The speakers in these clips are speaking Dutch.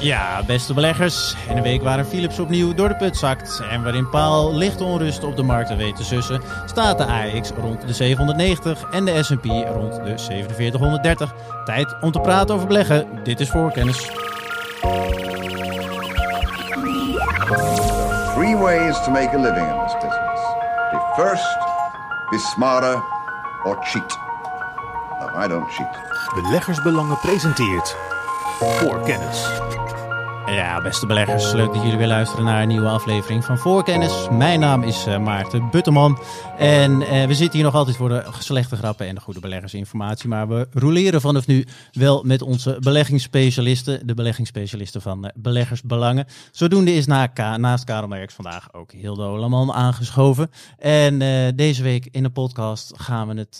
Ja, beste beleggers. In een week waarin Philips opnieuw door de put zakt en waarin Powell lichte onrust op de markten weet te sussen, staat de AEX rond de 790 en de S&P rond de 4730. Tijd om te praten over beleggen. Dit is Voorkennis. Three ways to make a living in this business. The first, be smarter or cheat. No, I don't cheat. Beleggersbelangen presenteert Voorkennis. Ja, beste beleggers, leuk dat jullie weer luisteren naar een nieuwe aflevering van Voorkennis. Mijn naam is Maarten Butteman en we zitten hier nog altijd voor de slechte grappen en de goede beleggersinformatie. Maar we roleren vanaf nu wel met onze beleggingsspecialisten, de beleggingsspecialisten van Beleggersbelangen. Zodoende is naast Karel Merckx vandaag ook Hildo Laman aangeschoven. En deze week in de podcast gaan we het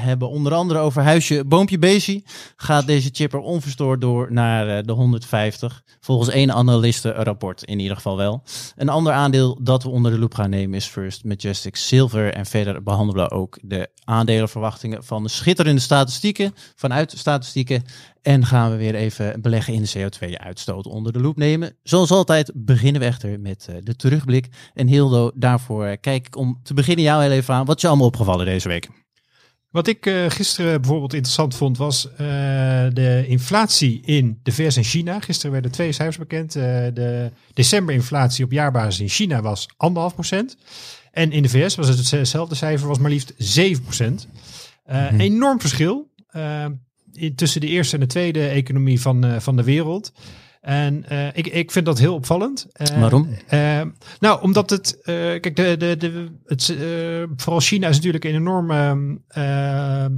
hebben onder andere over huisje boompje Besi. Gaat deze chipper onverstoord door naar de 150, volgens één analistenrapport in ieder geval wel. Een ander aandeel dat we onder de loep gaan nemen is First Majestic Silver. En verder behandelen we ook de aandelenverwachtingen van de schitterende statistieken. Vanuit statistieken. En gaan we weer even beleggen in de CO2-uitstoot onder de loep nemen. Zoals altijd beginnen we echter met de terugblik. En Hildo, daarvoor kijk ik om te beginnen jou heel even aan. Wat is je allemaal opgevallen deze week? Wat ik gisteren bijvoorbeeld interessant vond was de inflatie in de VS en China. Gisteren werden twee cijfers bekend. De decemberinflatie op jaarbasis in China was 1,5%. En in de VS was het hetzelfde cijfer, was maar liefst 7%. Enorm verschil tussen de eerste en de tweede economie van de wereld. En ik vind dat heel opvallend. Waarom? Nou, omdat het... kijk, vooral China is natuurlijk een enorm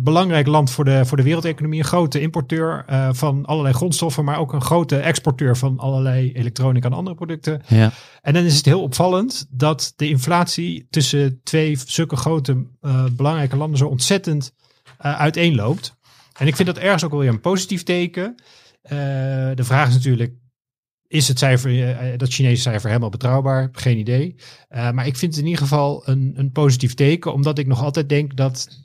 belangrijk land voor de wereldeconomie. Een grote importeur van allerlei grondstoffen, maar ook een grote exporteur van allerlei elektronica en andere producten. Ja. En dan is het heel opvallend dat de inflatie tussen twee zulke grote belangrijke landen zo ontzettend uiteenloopt. En ik vind dat ergens ook wel weer een positief teken. De vraag is natuurlijk, is het cijfer, dat Chinese cijfer helemaal betrouwbaar? Geen idee. Maar ik vind het in ieder geval een positief teken, omdat ik nog altijd denk dat...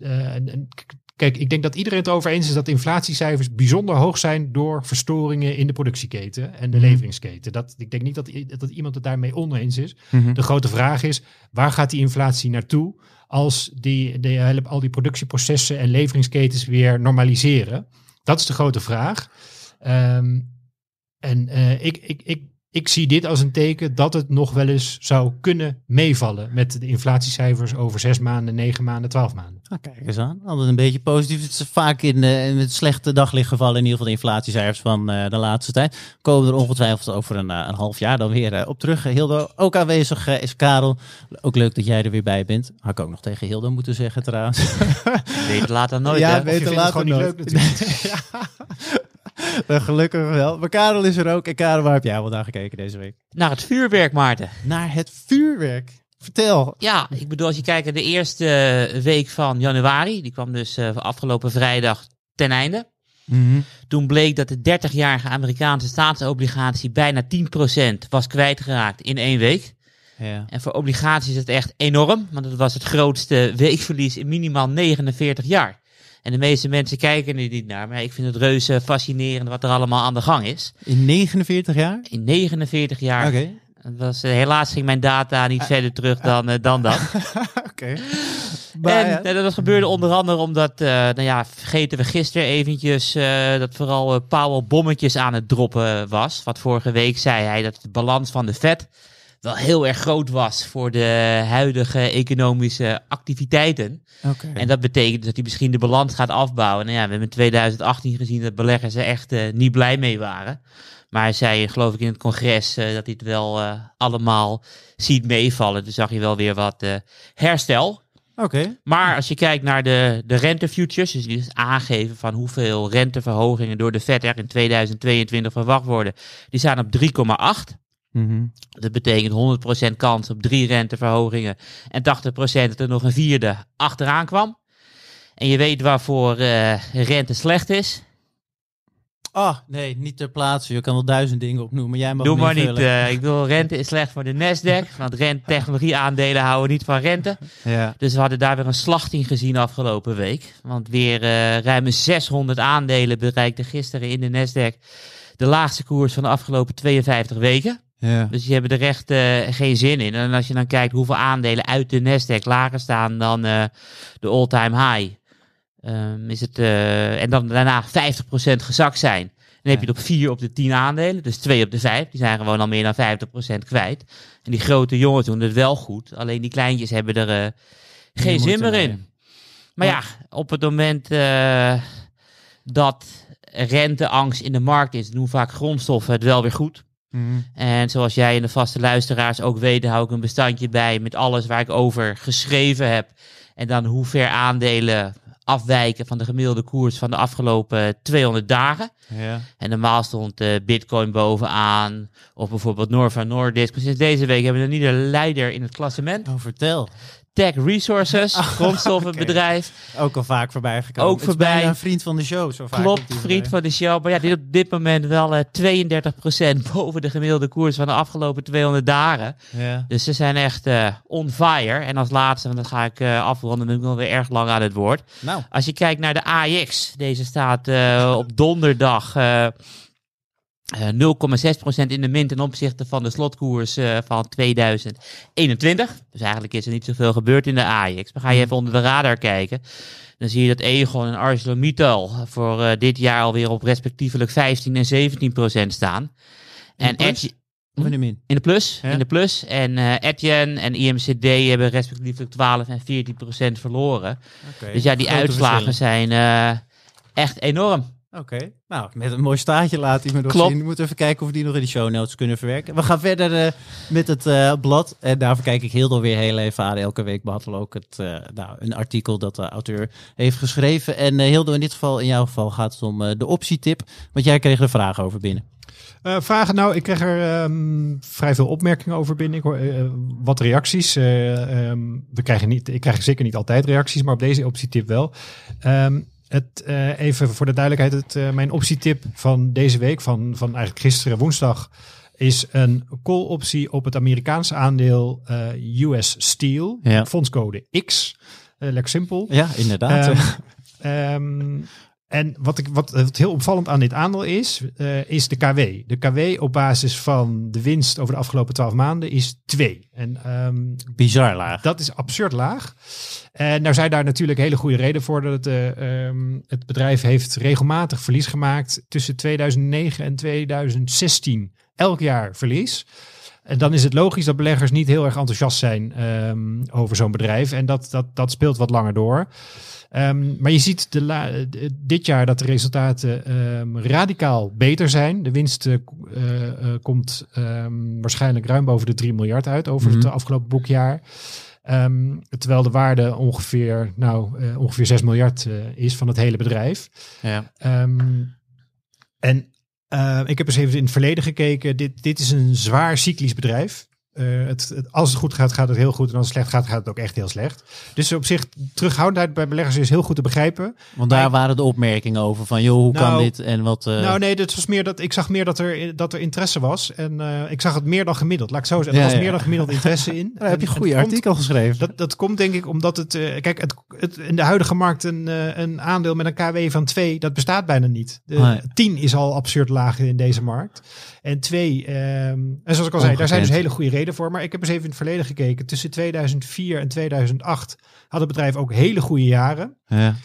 Kijk, ik denk dat iedereen het over eens is dat inflatiecijfers bijzonder hoog zijn door verstoringen in de productieketen en de leveringsketen. Ik denk niet dat iemand het daarmee oneens is. Mm-hmm. De grote vraag is, waar gaat die inflatie naartoe als al die productieprocessen en leveringsketens weer normaliseren? Dat is de grote vraag. Ik zie dit als een teken dat het nog wel eens zou kunnen meevallen met de inflatiecijfers over 6 maanden, 9 maanden, 12 maanden. Ah, kijk eens aan. Altijd een beetje positief. Het is vaak in het slechte daglichtgevallen in ieder geval de inflatiecijfers van de laatste tijd. Komen er ongetwijfeld over een half jaar dan weer op terug. Hildo, ook aanwezig is Karel. Ook leuk dat jij er weer bij bent. Had ik ook nog tegen Hildo moeten zeggen trouwens. Beter laat dan nooit. Ja, beter laat dan nooit. Niet leuk natuurlijk. Ja. Gelukkig wel. Maar Karel is er ook. En Karel, waar heb jij wel naar gekeken deze week? Naar het vuurwerk, Maarten. Naar het vuurwerk? Vertel. Ja, ik bedoel, als je kijkt naar de eerste week van januari. Die kwam dus afgelopen vrijdag ten einde. Mm-hmm. Toen bleek dat de 30-jarige Amerikaanse staatsobligatie bijna 10% was kwijtgeraakt in één week. Ja. En voor obligaties is het echt enorm. Want het was het grootste weekverlies in minimaal 49 jaar. En de meeste mensen kijken er niet naar, maar ik vind het reuze fascinerend wat er allemaal aan de gang is. In 49 jaar? In 49 jaar. Okay. Helaas ging mijn data niet verder terug dan dat. Oké. En dat gebeurde onder andere omdat, vergeten we gisteren eventjes dat vooral Powell bommetjes aan het droppen was. Wat vorige week zei hij dat de balans van de Fed wel heel erg groot was voor de huidige economische activiteiten. Okay. En dat betekent dat hij misschien de balans gaat afbouwen. Nou ja, we hebben in 2018 gezien dat beleggers er echt niet blij mee waren. Maar hij zei, geloof ik, in het congres dat hij het wel allemaal ziet meevallen. Dus zag je wel weer wat herstel. Okay. Maar als je kijkt naar de rentefutures, dus die is aangeven van hoeveel renteverhogingen door de Fed er in 2022 verwacht worden, die staan op 3,8. Mm-hmm. Dat betekent 100% kans op 3 renteverhogingen en 80% dat er nog een 4e achteraan kwam. En je weet waarvoor rente slecht is. Oh, nee, niet ter plaatse. Je kan wel 1000 dingen opnoemen. Jij mag niet. Ik bedoel, rente is slecht voor de Nasdaq. Want technologieaandelen houden niet van rente. Ja. Dus we hadden daar weer een slachting gezien afgelopen week. Want weer ruim 600 aandelen bereikten gisteren in de Nasdaq de laagste koers van de afgelopen 52 weken. Ja. Dus die hebben er echt geen zin in. En als je dan kijkt hoeveel aandelen uit de Nasdaq lager staan dan de all-time high. Is het, en dan daarna 50% gezakt zijn. Dan heb je het op 4 op de 10 aandelen. Dus 2 op de 5. Die zijn gewoon al meer dan 50% kwijt. En die grote jongens doen het wel goed. Alleen die kleintjes hebben er geen zin meer in. Maar ja, op het moment dat renteangst in de markt is, doen vaak grondstoffen het wel weer goed. Mm. En zoals jij en de vaste luisteraars ook weten, hou ik een bestandje bij met alles waar ik over geschreven heb. En dan hoe ver aandelen afwijken van de gemiddelde koers van de afgelopen 200 dagen. Ja. En normaal stond Bitcoin bovenaan, of bijvoorbeeld Novo Nordisk. Maar sinds deze week hebben we een nieuwe leider in het klassement. Oh, vertel. Tech Resources, grondstoffenbedrijf. Okay. Ook al vaak voorbij gekomen. Ook voorbij. Een vriend van de show. Zo vaak klopt, vriend van de show. Maar ja, dit op dit moment wel 32% boven de gemiddelde koers van de afgelopen 200 dagen. Ja. Dus ze zijn echt on fire. En als laatste, want dat ga ik afronden, ben ik nog weer erg lang aan het woord. Nou. Als je kijkt naar de AEX, deze staat op donderdag 0,6% in de min ten opzichte van de slotkoers van 2021. Dus eigenlijk is er niet zoveel gebeurd in de AEX. Maar ga je even onder de radar kijken. Dan zie je dat Aegon en ArcelorMittal voor dit jaar alweer op respectievelijk 15% en 17% staan. En In de plus. En Adyen en IMCD hebben respectievelijk 12% en 14% verloren. Okay, dus ja, die uitslagen zijn echt enorm. Oké, okay. Nou, met een mooi staartje laat hij me nog zien. We moeten even kijken of we die nog in de show notes kunnen verwerken. We gaan verder met het blad. En daarvoor kijk ik Hildo weer heel even aan. Elke week behandelen ook het, een artikel dat de auteur heeft geschreven. En Hildo, in jouw geval gaat het om de optietip. Want jij kreeg er vragen over binnen. Ik kreeg er vrij veel opmerkingen over binnen. Ik hoor wat reacties. Ik krijg zeker niet altijd reacties, maar op deze optietip wel. Even voor de duidelijkheid, mijn optietip van deze week, van eigenlijk gisteren woensdag, is een call-optie op het Amerikaanse aandeel US Steel, fondscode X. Lekker simpel. Ja, inderdaad. En wat heel opvallend aan dit aandeel is de KW. De KW op basis van de winst over de afgelopen 12 maanden is 2. Bizar laag. Dat is absurd laag. En nou zijn daar natuurlijk hele goede reden voor. Dat het bedrijf heeft regelmatig verlies gemaakt tussen 2009 en 2016. Elk jaar verlies. En dan is het logisch dat beleggers niet heel erg enthousiast zijn over zo'n bedrijf. En dat speelt wat langer door. Maar je ziet dit jaar dat de resultaten radicaal beter zijn. De winst komt waarschijnlijk ruim boven de 3 miljard uit over het afgelopen boekjaar. Terwijl de waarde ongeveer 6 miljard is van het hele bedrijf. Ja. Ik heb eens even in het verleden gekeken. Dit is een zwaar cyclisch bedrijf. Als het goed gaat, gaat het heel goed. En als het slecht gaat, gaat het ook echt heel slecht. Dus op zich, terughoudendheid bij beleggers is heel goed te begrijpen. Want daar waren de opmerkingen over van, joh, hoe kan dit en wat... Ik zag meer dat er interesse was. En ik zag het meer dan gemiddeld. Laat ik zo zeggen, er was meer dan gemiddeld interesse in. Daar heb je een goede artikel geschreven. Dat komt denk ik omdat het... Kijk, in de huidige markt een aandeel met een KW van 2, dat bestaat bijna niet. 10 is al absurd laag in deze markt. En 2... en zoals ik al zei, daar zijn dus hele goede redenen voor, maar ik heb eens even in het verleden gekeken. Tussen 2004 en 2008 had het bedrijf ook hele goede jaren. Ja.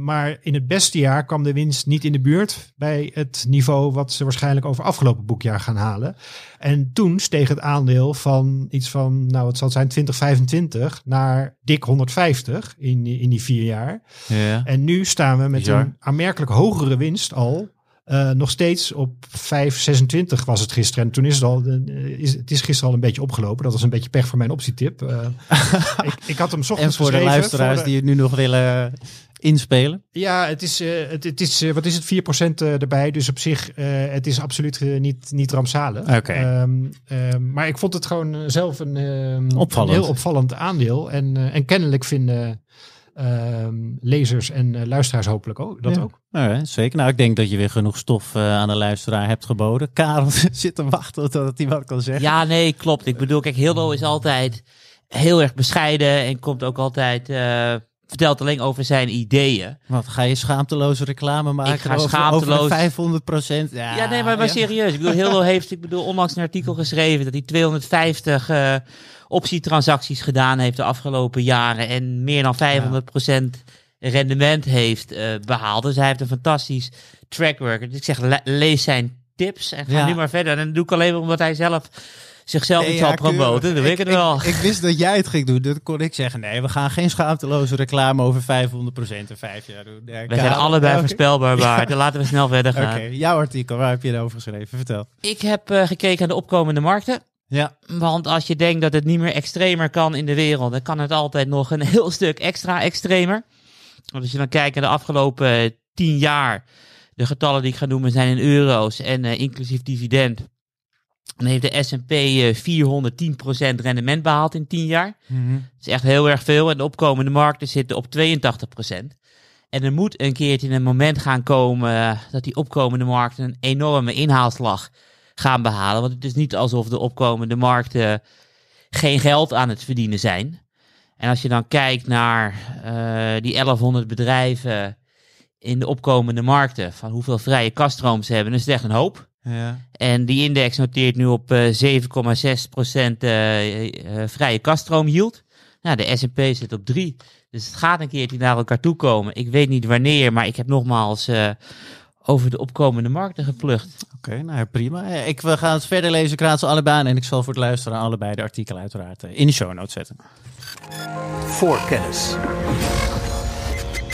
Maar in het beste jaar kwam de winst niet in de buurt bij het niveau wat ze waarschijnlijk over afgelopen boekjaar gaan halen. En toen steeg het aandeel van iets van, het zal zijn 2025 naar dik 150 in die 4 jaar. Ja. En nu staan we met een aanmerkelijk hogere winst al. Nog steeds op 5,26 was het gisteren. En toen is het al. Het is gisteren al een beetje opgelopen. Dat was een beetje pech voor mijn optietip. Ik had hem 's ochtends geschreven. En voor de luisteraars die het nu nog willen inspelen. Ja, het is wat is het, 4% erbij. Dus op zich, het is absoluut niet rampzalig. Okay. Maar ik vond het gewoon zelf een heel opvallend aandeel. En kennelijk vinden... lezers en luisteraars hopelijk ook. Dat ook. Zeker. Ik denk dat je weer genoeg stof aan de luisteraar hebt geboden. Karel zit te wachten totdat hij wat kan zeggen. Ja, nee, klopt. Ik bedoel, kijk, Hildo is altijd heel erg bescheiden en komt ook altijd vertelt alleen over zijn ideeën. Wat, ga je schaamteloze reclame maken? Ik ga schaamteloos... over 500%? Ja, ja, nee, maar serieus. Ik bedoel, Hildo heeft onlangs een artikel geschreven dat hij 250 optietransacties gedaan heeft de afgelopen jaren en meer dan 500% rendement heeft behaald. Dus hij heeft een fantastisch track record. Dus ik zeg, lees zijn tips en ga nu maar verder. En dat doe ik alleen omdat hij zelf... zichzelf niet zal promoten, dan weet ik het wel. Ik wist dat jij het ging doen, dat kon ik zeggen. Nee, we gaan geen schaamteloze reclame over 500% in 5 jaar doen. Ja, we zijn allebei voorspelbaar, maar dan laten we snel verder gaan. Okay, jouw artikel, waar heb je daarover geschreven? Vertel. Ik heb gekeken naar de opkomende markten. Ja. Want als je denkt dat het niet meer extremer kan in de wereld, dan kan het altijd nog een heel stuk extra extremer. Want als je dan kijkt naar de afgelopen 10 jaar, de getallen die ik ga noemen zijn in euro's en inclusief dividend. Dan heeft de S&P 410% rendement behaald in 10 jaar. Mm-hmm. Dat is echt heel erg veel. En de opkomende markten zitten op 82%. En er moet een keertje een moment gaan komen dat die opkomende markten een enorme inhaalslag gaan behalen. Want het is niet alsof de opkomende markten geen geld aan het verdienen zijn. En als je dan kijkt naar die 1100 bedrijven in de opkomende markten, van hoeveel vrije kaststroom ze hebben, dan is het echt een hoop. Ja. En die index noteert nu op 7,6% vrije kaststroom yield. Nou, de S&P zit op 3. Dus het gaat een keertje naar elkaar toe komen. Ik weet niet wanneer, maar ik heb nogmaals over de opkomende markten geplukt. Oké, nou prima. We gaan het verder lezen, ik raad ze allebei aan. En ik zal voor het luisteren allebei de artikelen uiteraard in de show notes zetten. Voorkennis.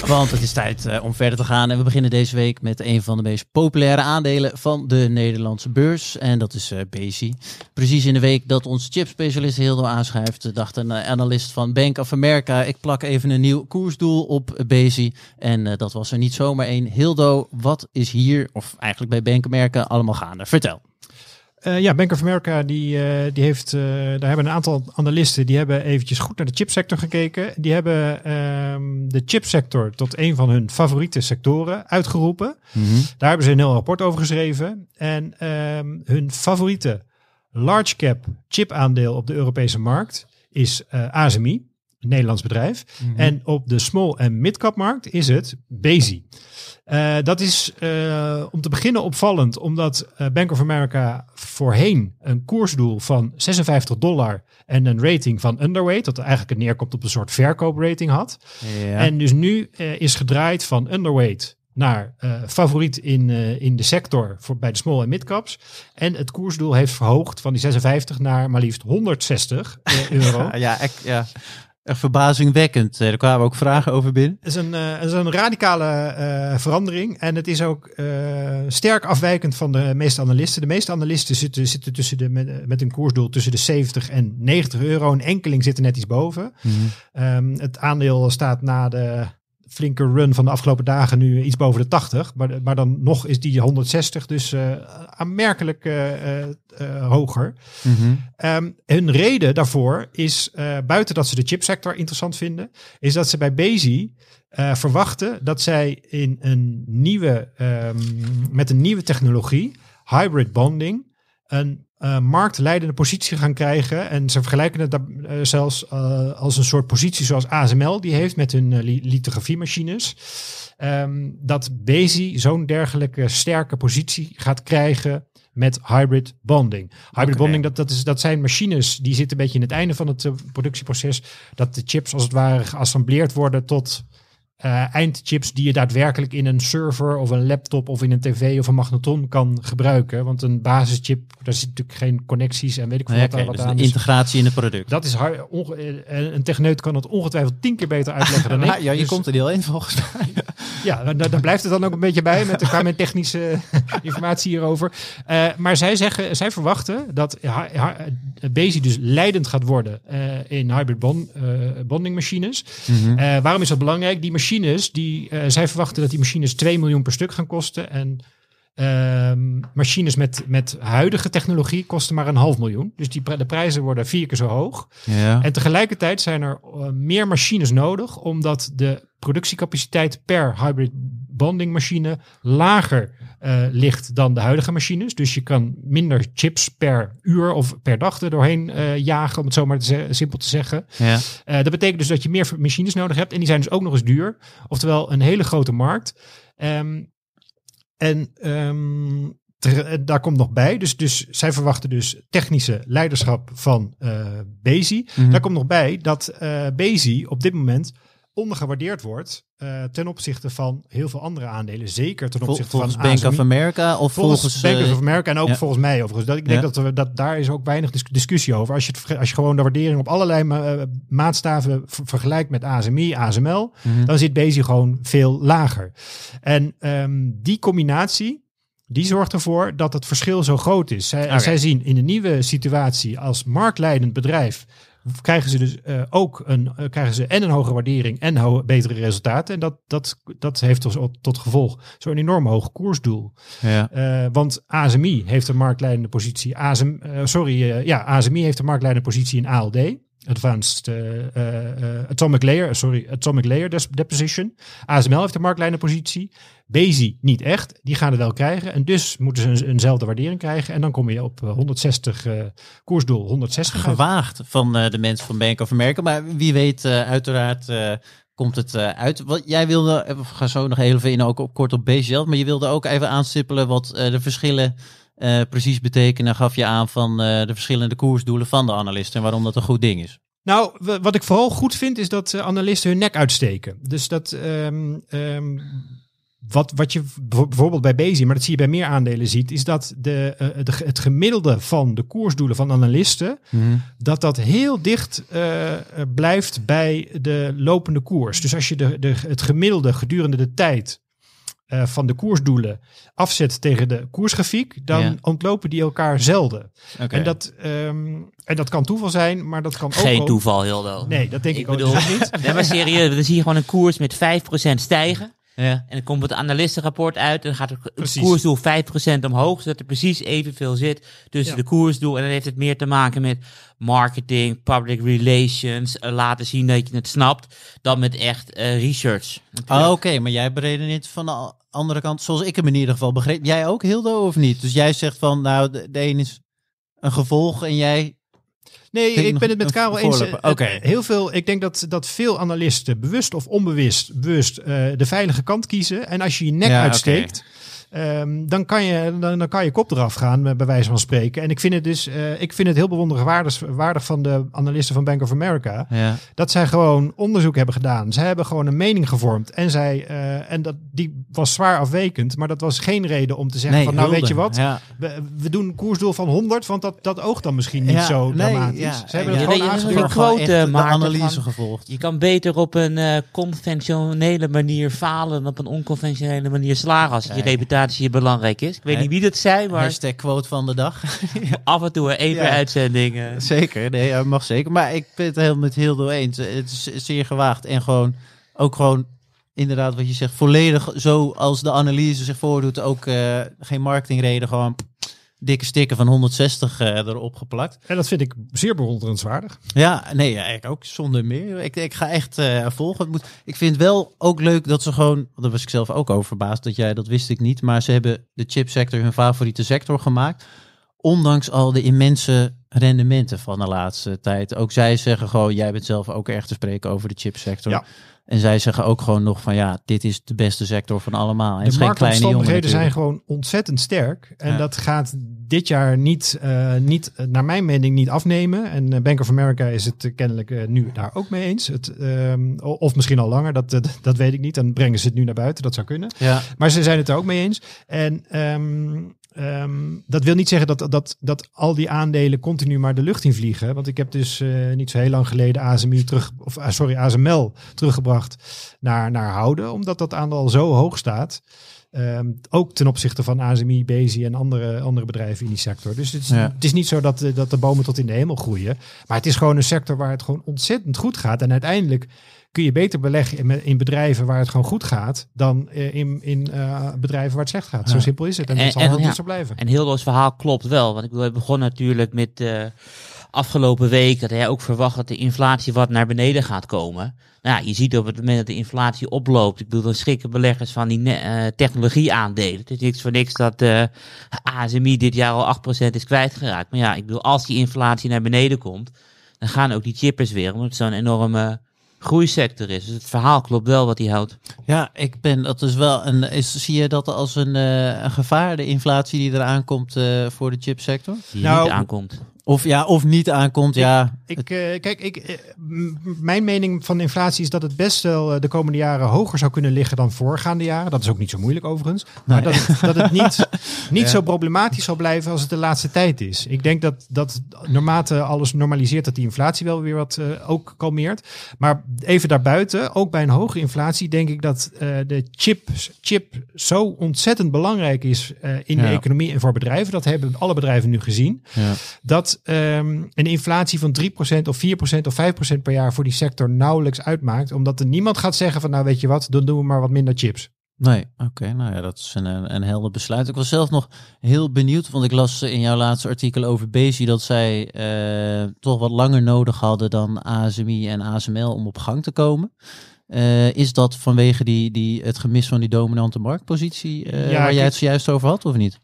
Want het is tijd om verder te gaan en we beginnen deze week met een van de meest populaire aandelen van de Nederlandse beurs. En dat is Besi. Precies in de week dat onze chipspecialist Hildo aanschrijft, dacht een analist van Bank of America, ik plak even een nieuw koersdoel op Besi. En dat was er niet zomaar één. Hildo, wat is hier, of eigenlijk bij Bank of America, allemaal gaande? Vertel. Ja, Bank of America, die heeft, daar hebben een aantal analisten, die hebben eventjes goed naar de chipsector gekeken. Die hebben de chipsector tot een van hun favoriete sectoren uitgeroepen. Mm-hmm. Daar hebben ze een heel rapport over geschreven. En hun favoriete large cap chipaandeel op de Europese markt is ASMI, een Nederlands bedrijf. Mm-hmm. En op de small en midcap markt is het Besi. Dat is om te beginnen opvallend, omdat Bank of America voorheen een koersdoel van $56 en een rating van underweight, dat eigenlijk neerkomt op een soort verkooprating had. Ja. En dus nu is gedraaid van underweight naar favoriet in de sector bij de small en midcaps. En het koersdoel heeft verhoogd van die 56 naar maar liefst €160. Ja. Echt verbazingwekkend. Er kwamen ook vragen over binnen. Het is een radicale verandering. En het is ook sterk afwijkend van de meeste analisten. De meeste analisten zitten tussen met een koersdoel tussen de €70 en €90. Een enkeling zit er net iets boven. Mm-hmm. Het aandeel staat na de flinke run van de afgelopen dagen nu iets boven de 80. Maar dan nog is die 160 dus aanmerkelijk hoger. Mm-hmm. Hun reden daarvoor is, buiten dat ze de chipsector interessant vinden, is dat ze bij Besi verwachten dat zij in een nieuwe, met een nieuwe technologie, hybrid bonding, een marktleidende positie gaan krijgen. En ze vergelijken het zelfs als een soort positie zoals ASML die heeft met hun lithografiemachines. Dat Besi zo'n dergelijke sterke positie gaat krijgen met hybrid bonding. Hybrid bonding, dat zijn machines die zitten een beetje in het einde van het productieproces. Dat de chips als het ware geassembleerd worden tot eindchips die je daadwerkelijk in een server of een laptop of in een tv of een magnetron kan gebruiken. Want een basischip, daar zit natuurlijk geen connecties en weet ik veel wat dus aan. Dus integratie in het product. Dat is een techneut kan het ongetwijfeld 10 keer beter uitleggen dan ik. Ja, je komt er deel 1 volgens mij. Ja, daar blijft het dan ook een beetje bij met mijn technische informatie hierover. Maar zij verwachten dat Besi dus leidend gaat worden in hybrid bonding machines. Mm-hmm. Waarom is dat belangrijk? Die machines, zij verwachten dat die machines $2 miljoen per stuk gaan kosten. En machines met huidige technologie kosten maar $500,000. Dus de prijzen worden 4 keer zo hoog. Ja. En tegelijkertijd zijn er meer machines nodig, omdat de productiecapaciteit per hybrid bondingmachine lager ligt dan de huidige machines. Dus je kan minder chips per uur of per dag er doorheen jagen, om het zo maar simpel te zeggen. Ja. Dat betekent dus dat je meer machines nodig hebt en die zijn dus ook nog eens duur. Oftewel een hele grote markt. Daar komt nog bij. Dus zij verwachten dus technische leiderschap van Besi. Mm-hmm. Daar komt nog bij dat Besi op dit moment ondergewaardeerd wordt ten opzichte van heel veel andere aandelen. Zeker ten opzichte van ASMI. Bank of America of volgens Bank of America en ook volgens mij overigens. Ik denk dat daar is ook weinig discussie over. Als je gewoon de waardering op allerlei maatstaven vergelijkt met ASMI, ASML, mm-hmm, dan zit Besi gewoon veel lager. En die combinatie die zorgt ervoor dat het verschil zo groot is. Zij zien in de nieuwe situatie als marktleidend bedrijf krijgen ze dus een hogere waardering en betere resultaten. En dat heeft dus tot gevolg zo'n enorm hoog koersdoel. Ja. Want ASMI heeft een marktleidende positie. ASMI heeft een marktleidende positie in ALD. Advanced Atomic Layer Deposition. ASML heeft de marktleidende positie. Besi niet echt. Die gaan het wel krijgen. En dus moeten ze eenzelfde waardering krijgen. En dan kom je op 160, koersdoel 160. Gewaagd van de mensen van Bank of America. Maar wie weet uiteraard komt het uit. Wat jij wilde, we gaan zo nog heel veel in ook kort op Besi zelf. Maar je wilde ook even aanstippelen wat de verschillen precies betekenen, gaf je aan van de verschillende koersdoelen van de analisten en waarom dat een goed ding is. Nou, wat ik vooral goed vind is dat analisten hun nek uitsteken. Dus dat wat je bijvoorbeeld bij Besi, maar dat zie je bij meer aandelen ziet, is dat het gemiddelde van de koersdoelen van analisten, dat heel dicht blijft bij de lopende koers. Dus als je het gemiddelde gedurende de tijd van de koersdoelen afzet tegen de koersgrafiek, dan ontlopen die elkaar zelden. Okay. En dat kan toeval zijn, maar dat kan ook... Geen toeval, Hildo. Nee, dat denk ik ook niet. Nee, maar serieus, we zien gewoon een koers met 5% stijgen. Ja. En dan komt het analistenrapport uit en dan gaat het koersdoel 5% omhoog, zodat er precies evenveel zit tussen de koersdoel. En dan heeft het meer te maken met marketing, public relations, laten zien dat je het snapt, dan met echt research. Oké, maar jij beredeneert van de andere kant, zoals ik hem in ieder geval begreep. Jij ook, Hildo, of niet? Dus jij zegt van, nou, de een is een gevolg en jij... Nee, ik ben het met Karel eens. Heel veel, ik denk dat veel analisten bewust of onbewust de veilige kant kiezen. En als je je nek uitsteekt, dan kan je kop eraf gaan, bij wijze van spreken. En ik vind het dus heel bewonderenswaardig van de analisten van Bank of America. Ja. Dat zij gewoon onderzoek hebben gedaan. Zij hebben gewoon een mening gevormd. En die was zwaar afwijkend. Maar dat was geen reden om te zeggen weet je wat? Ja. We doen een koersdoel van 100, want dat oogt dan misschien niet zo dramatisch. Ja. Ze hebben het gewoon quote maken, de analyse gevolgd. Je kan beter op een conventionele manier falen dan op een onconventionele manier slagen als je reputatie hier belangrijk is. Ik weet niet wie dat zei, maar... Hashtag quote van de dag. Af en toe één per uitzending. Zeker, nee, mag zeker. Maar ik ben het helemaal met Hildo eens. Het is zeer gewaagd en gewoon inderdaad wat je zegt, volledig zoals de analyse zich voordoet, ook geen marketingreden, gewoon dikke stikken van 160 erop geplakt. En dat vind ik zeer bewonderenswaardig. Ja, nee, ik ook zonder meer. Ik ga echt volgen. Ik vind wel ook leuk dat ze gewoon... Daar was ik zelf ook over verbaasd, dat wist ik niet. Maar ze hebben de chipsector hun favoriete sector gemaakt. Ondanks al de immense rendementen van de laatste tijd. Ook zij zeggen gewoon, jij bent zelf ook erg te spreken over de chipsector. Ja. En zij zeggen ook gewoon nog van dit is de beste sector van allemaal. En de marktomstandigheden zijn gewoon ontzettend sterk. En dat gaat dit jaar niet, naar mijn mening, niet afnemen. En Bank of America is het kennelijk nu daar ook mee eens. Of misschien al langer, dat weet ik niet. Dan brengen ze het nu naar buiten, dat zou kunnen. Ja. Maar ze zijn het er ook mee eens. En... dat wil niet zeggen dat al die aandelen continu maar de lucht in vliegen. Want ik heb dus niet zo heel lang geleden ASML teruggebracht naar Houden. Omdat dat aandeel zo hoog staat. Ook ten opzichte van ASMI, Besi en andere bedrijven in die sector. Dus het is niet zo dat de bomen tot in de hemel groeien. Maar het is gewoon een sector waar het gewoon ontzettend goed gaat. En uiteindelijk kun je beter beleggen in bedrijven waar het gewoon goed gaat dan in bedrijven waar het slecht gaat. Ja. Zo simpel is het. En dat zal altijd zo blijven. En Hildo's verhaal klopt wel. Want ik bedoel, we begonnen natuurlijk met afgelopen week dat hij ook verwacht dat de inflatie wat naar beneden gaat komen. Nou ja, je ziet op het moment dat de inflatie oploopt. Ik bedoel, dan schrikken beleggers van die technologieaandelen. Het is niks voor niks dat ASMI dit jaar al 8% is kwijtgeraakt. Maar ja, ik bedoel, als die inflatie naar beneden komt, dan gaan ook die chippers weer, omdat het zo'n enorme groeisector is. Dus het verhaal klopt wel wat hij houdt. Ja, dat is wel zie je dat als een gevaar, de inflatie die eraan komt voor de chipsector? Die niet aankomt. Of niet aankomt, ja. Mijn mening van inflatie is dat het best wel de komende jaren hoger zou kunnen liggen dan voorgaande jaren. Dat is ook niet zo moeilijk overigens. Maar dat het niet zo problematisch zal blijven als het de laatste tijd is. Ik denk dat naarmate alles normaliseert, dat die inflatie wel weer wat ook kalmeert. Maar even daarbuiten, ook bij een hoge inflatie, denk ik dat de chip zo ontzettend belangrijk is in de economie en voor bedrijven. Dat hebben alle bedrijven nu gezien. Ja. Dat een inflatie van 3% of 4% of 5% per jaar voor die sector nauwelijks uitmaakt. Omdat er niemand gaat zeggen van, nou weet je wat, dan doen we maar wat minder chips. Nee, oké, nou ja, dat is een helder besluit. Ik was zelf nog heel benieuwd, want ik las in jouw laatste artikel over Besi dat zij toch wat langer nodig hadden dan ASMI en ASML om op gang te komen. Is dat vanwege het gemis van die dominante marktpositie waar jij het zojuist over had, of niet?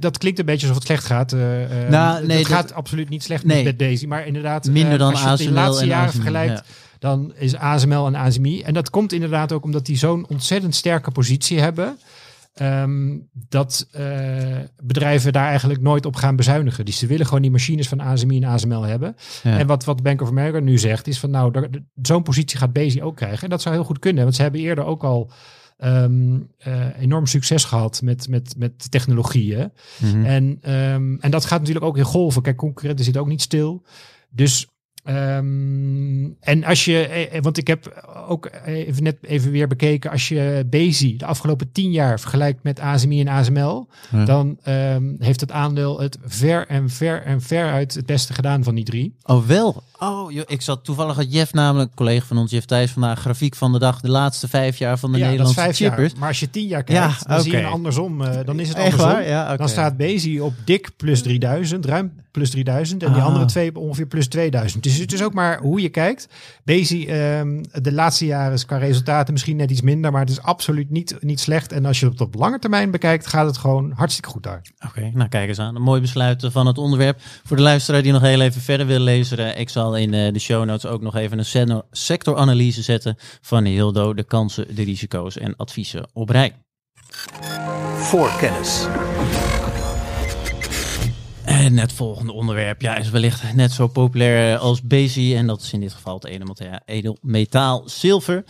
Dat klinkt een beetje alsof het slecht gaat. Het gaat absoluut niet slecht met Besi, maar inderdaad, minder dan als je ASML de laatste jaren ASMI vergelijkt, dan is ASML en ASMI. En dat komt inderdaad ook omdat die zo'n ontzettend sterke positie hebben. Dat bedrijven daar eigenlijk nooit op gaan bezuinigen. Dus ze willen gewoon die machines van ASMI en ASML hebben. Ja. En wat Bank of America nu zegt is van, nou, zo'n positie gaat Besi ook krijgen. En dat zou heel goed kunnen, want ze hebben eerder ook al enorm succes gehad met technologieën. Mm-hmm. En dat gaat natuurlijk ook in golven. Kijk, concurrenten zitten ook niet stil. Dus en als je, want ik heb ook net even weer bekeken, als je Besi de afgelopen 10 jaar vergelijkt met ASMI en ASML, dan heeft het aandeel het ver uit het beste gedaan van die drie. Oh wel? Oh, joh, ik zat toevallig had Jeff, namelijk een collega van ons, Jeff Thijs, vandaag grafiek van de dag, de laatste 5 jaar van de Nederlandse chippers. Maar als je 10 jaar kijkt, dan zie je andersom. Dan is het andersom. Dan staat Besi op dik plus 3000, ruim plus 3000 en die andere twee ongeveer plus 2000. Dus het is ook maar hoe je kijkt. Besi, de laatste jaren is qua resultaten misschien net iets minder, maar het is absoluut niet slecht. En als je het op lange termijn bekijkt, gaat het gewoon hartstikke goed daar. Oké, nou kijk eens aan. Een mooi besluit van het onderwerp. Voor de luisteraar die nog heel even verder wil lezen, ik zal in de show notes ook nog even een sectoranalyse zetten van Hildo. De kansen, de risico's en adviezen op rij. Voorkennis. En het volgende onderwerp is wellicht net zo populair als Besi. En dat is in dit geval het edelmetaal zilver.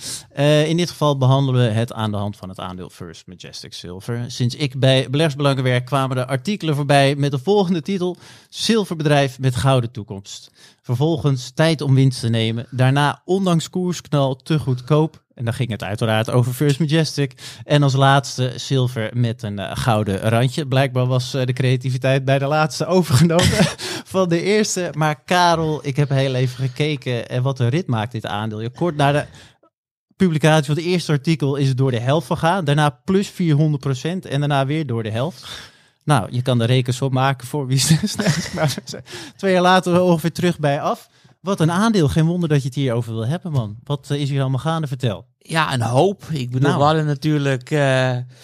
In dit geval behandelen we het aan de hand van het aandeel First Majestic Silver. Sinds ik bij Beleggersbelangen werk kwamen de artikelen voorbij met de volgende titel: Zilverbedrijf met gouden toekomst. Vervolgens tijd om winst te nemen. Daarna ondanks koersknal te goedkoop. En dan ging het uiteraard over First Majestic. En als laatste zilver met een gouden randje. Blijkbaar was de creativiteit bij de laatste overgenomen van de eerste. Maar Karel, ik heb heel even gekeken en wat een rit maakt dit aandeel. Kort na de publicatie van het eerste artikel is het door de helft gegaan. Daarna plus 400% en daarna weer door de helft. Nou, je kan de rekens opmaken voor wie is. Maar 2 jaar later ongeveer terug bij af. Wat een aandeel. Geen wonder dat je het hierover wil hebben, man. Wat is hier allemaal gaande? Vertel. Ja, een hoop. Ik bedoel, we hadden natuurlijk een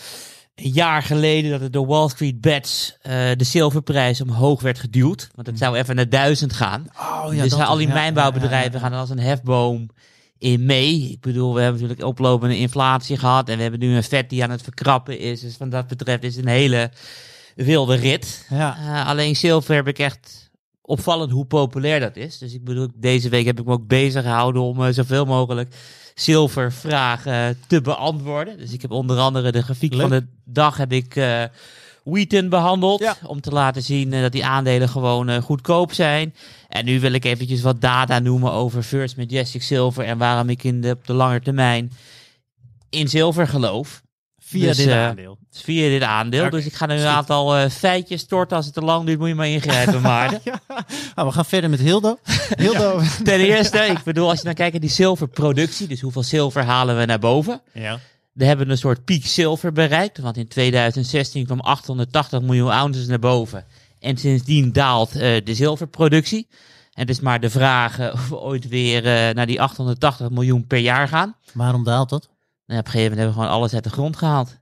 jaar geleden dat het door Wall Street Bets de zilverprijs omhoog werd geduwd. Want het zou even naar 1000 gaan. Oh, ja, dus al die mijnbouwbedrijven gaan als een hefboom in mee. Ik bedoel, we hebben natuurlijk oplopende inflatie gehad. En we hebben nu een vet die aan het verkrappen is. Dus van dat betreft is het een hele wilde rit. Ja. Alleen zilver heb ik echt opvallend hoe populair dat is. Dus ik bedoel, deze week heb ik me ook bezig gehouden om zoveel mogelijk zilvervragen te beantwoorden. Dus ik heb onder andere de grafiek van de dag heb ik Wheaton behandeld. Ja. Om te laten zien dat die aandelen gewoon goedkoop zijn. En nu wil ik eventjes wat data noemen over First Majestic Silver en waarom ik op de lange termijn in zilver geloof. Via dit aandeel. Okay. Dus ik ga nu een aantal feitjes storten. Als het te lang duurt, moet je maar ingrijpen, Maarten. We gaan verder met Hildo. Ten eerste, ik bedoel, als je dan kijkt naar die zilverproductie. Dus hoeveel zilver halen we naar boven. Ja. We hebben een soort piek zilver bereikt. Want in 2016 kwam 880 miljoen ounces naar boven. En sindsdien daalt de zilverproductie. En het is maar de vraag of we ooit weer naar die 880 miljoen per jaar gaan. Waarom daalt dat? Nou, op een gegeven moment hebben we gewoon alles uit de grond gehaald.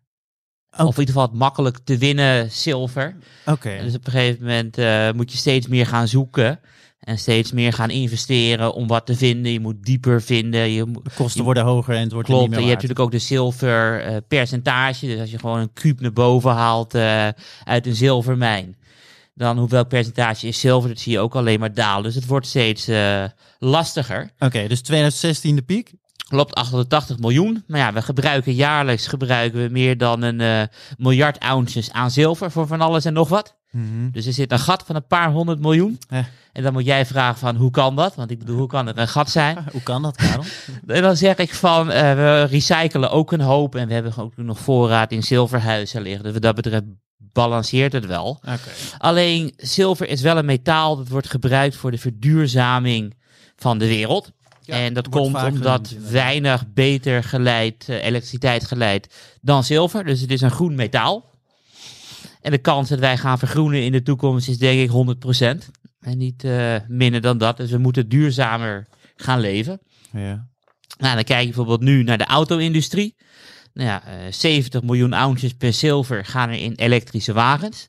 Oh. Of in ieder geval het makkelijk te winnen zilver. Okay. Dus op een gegeven moment moet je steeds meer gaan zoeken. En steeds meer gaan investeren om wat te vinden. Je moet dieper vinden. De kosten worden hoger en het wordt niet meer waard. Je hebt natuurlijk ook de zilverpercentage. Dus als je gewoon een kuub naar boven haalt uit een zilvermijn. Dan hoeveel percentage is zilver, dat zie je ook alleen maar dalen. Dus het wordt steeds lastiger. Oké, dus 2016 de piek? Loopt 880 miljoen. Maar ja, we gebruiken jaarlijks meer dan een miljard ounces aan zilver voor van alles en nog wat. Mm-hmm. Dus er zit een gat van een paar honderd miljoen. En dan moet jij vragen van, hoe kan dat? Want ik bedoel, hoe kan er een gat zijn? Hoe kan dat, Karel? En dan zeg ik van, we recyclen ook een hoop. En we hebben ook nog voorraad in zilverhuizen liggen. Dus wat dat betreft balanceert het wel. Okay. Alleen, zilver is wel een metaal dat wordt gebruikt voor de verduurzaming van de wereld. Ja, en dat komt omdat weinig beter geleid, elektriciteit geleid dan zilver. Dus het is een groen metaal. En de kans dat wij gaan vergroenen in de toekomst is denk ik 100%. En niet minder dan dat. Dus we moeten duurzamer gaan leven. Ja. Nou, dan kijk je bijvoorbeeld nu naar de auto-industrie. Nou ja, 70 miljoen ounces per zilver gaan er in elektrische wagens.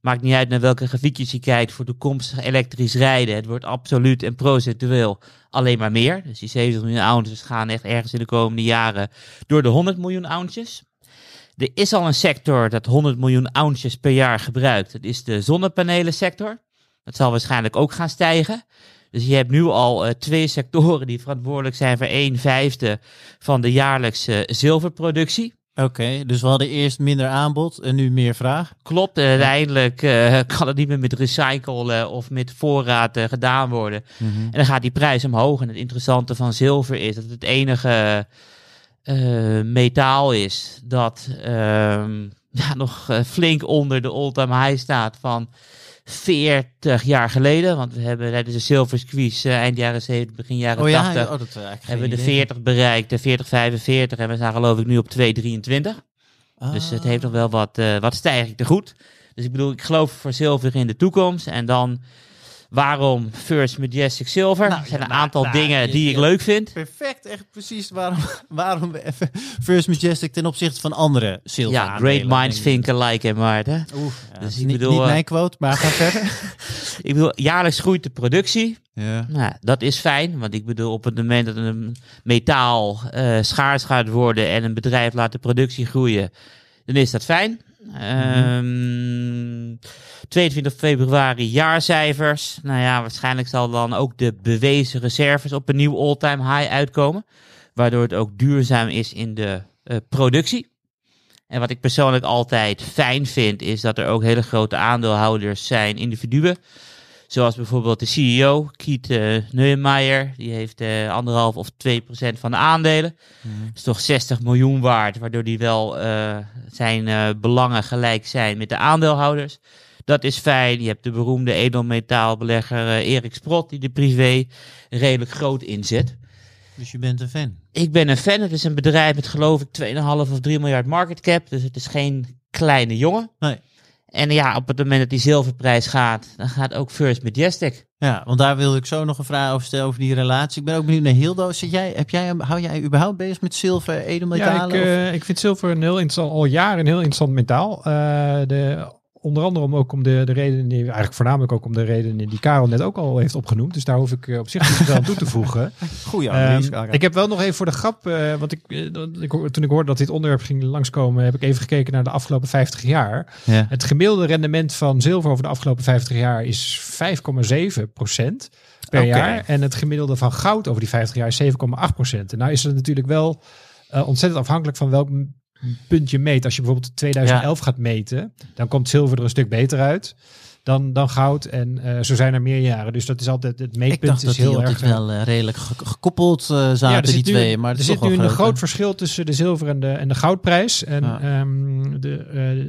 Maakt niet uit naar welke grafiekjes je kijkt voor toekomstig elektrisch rijden. Het wordt absoluut en procentueel alleen maar meer. Dus die 70 miljoen ounces gaan echt ergens in de komende jaren door de 100 miljoen ounces. Er is al een sector dat 100 miljoen ounces per jaar gebruikt. Dat is de zonnepanelensector. Dat zal waarschijnlijk ook gaan stijgen. Dus je hebt nu al twee sectoren die verantwoordelijk zijn voor 1/5 van de jaarlijkse zilverproductie. Oké, dus we hadden eerst minder aanbod en nu meer vraag. Klopt, uiteindelijk kan het niet meer met recyclen of met voorraad gedaan worden. Mm-hmm. En dan gaat die prijs omhoog. En het interessante van zilver is dat het enige metaal is dat nog flink onder de all-time high staat van 40 jaar geleden. Want we hebben tijdens de zilver squeeze eind jaren 70, begin jaren 80... hebben we de 40 bereikt, de 40,45 en we staan geloof ik nu op 2,23. Ah. Dus het heeft nog wel wat stijging te goed. Dus ik bedoel, ik geloof voor zilver in de toekomst. En dan, waarom First Majestic Silver? Nou, er zijn een aantal dingen die ik leuk vind. Perfect, echt precies waarom we even First Majestic ten opzichte van andere zilver. Ja, great minds think alike, hè Maarten. Dus ik bedoel, niet mijn quote, maar ga verder. Ik bedoel, jaarlijks groeit de productie. Ja. Nou, dat is fijn, want ik bedoel, op het moment dat een metaal schaars gaat worden en een bedrijf laat de productie groeien, dan is dat fijn. 22 februari jaarcijfers. Nou ja, waarschijnlijk zal dan ook de bewezen reserves op een nieuw all-time high uitkomen. Waardoor het ook duurzaam is in de productie. En wat ik persoonlijk altijd fijn vind, is dat er ook hele grote aandeelhouders zijn, individuen. Zoals bijvoorbeeld de CEO, Keith Neumeyer. Die heeft 1,5 of 2% van de aandelen. Mm-hmm. Dat is toch 60 miljoen waard, waardoor die wel zijn belangen gelijk zijn met de aandeelhouders. Dat is fijn. Je hebt de beroemde edelmetaalbelegger Erik Sprott, die de privé redelijk groot inzet. Dus je bent een fan? Ik ben een fan. Het is een bedrijf met geloof ik 2,5 of 3 miljard market cap. Dus het is geen kleine jongen. Nee. En ja, op het moment dat die zilverprijs gaat, dan gaat ook First Majestic. Ja, want daar wilde ik zo nog een vraag over stellen, over die relatie. Ik ben ook benieuwd naar Hildo. Hou jij überhaupt bezig met zilver, edelmetalen? Ja, ik vind zilver al jaren een heel interessant metaal. Onder andere om de redenen, eigenlijk voornamelijk ook om de redenen die Karel net ook al heeft opgenoemd. Dus daar hoef ik op zich niet aan toe te voegen. Goeie analyse. Ik heb wel nog even voor de grap, want toen ik hoorde dat dit onderwerp ging langskomen, heb ik even gekeken naar de afgelopen 50 jaar. Ja. Het gemiddelde rendement van zilver over de afgelopen 50 jaar is 5,7% per jaar. En het gemiddelde van goud over die 50 jaar is 7,8%. En nou is het natuurlijk wel ontzettend afhankelijk van welk puntje meet. Als je bijvoorbeeld 2011 gaat meten, dan komt zilver er een stuk beter uit dan goud. En zo zijn er meer jaren. Dus dat is altijd het meetpunt. Ik dacht dat is heel erg wel redelijk gekoppeld zaten, ja, die twee. Maar er zit nu een groot verschil tussen de zilver en de goudprijs. En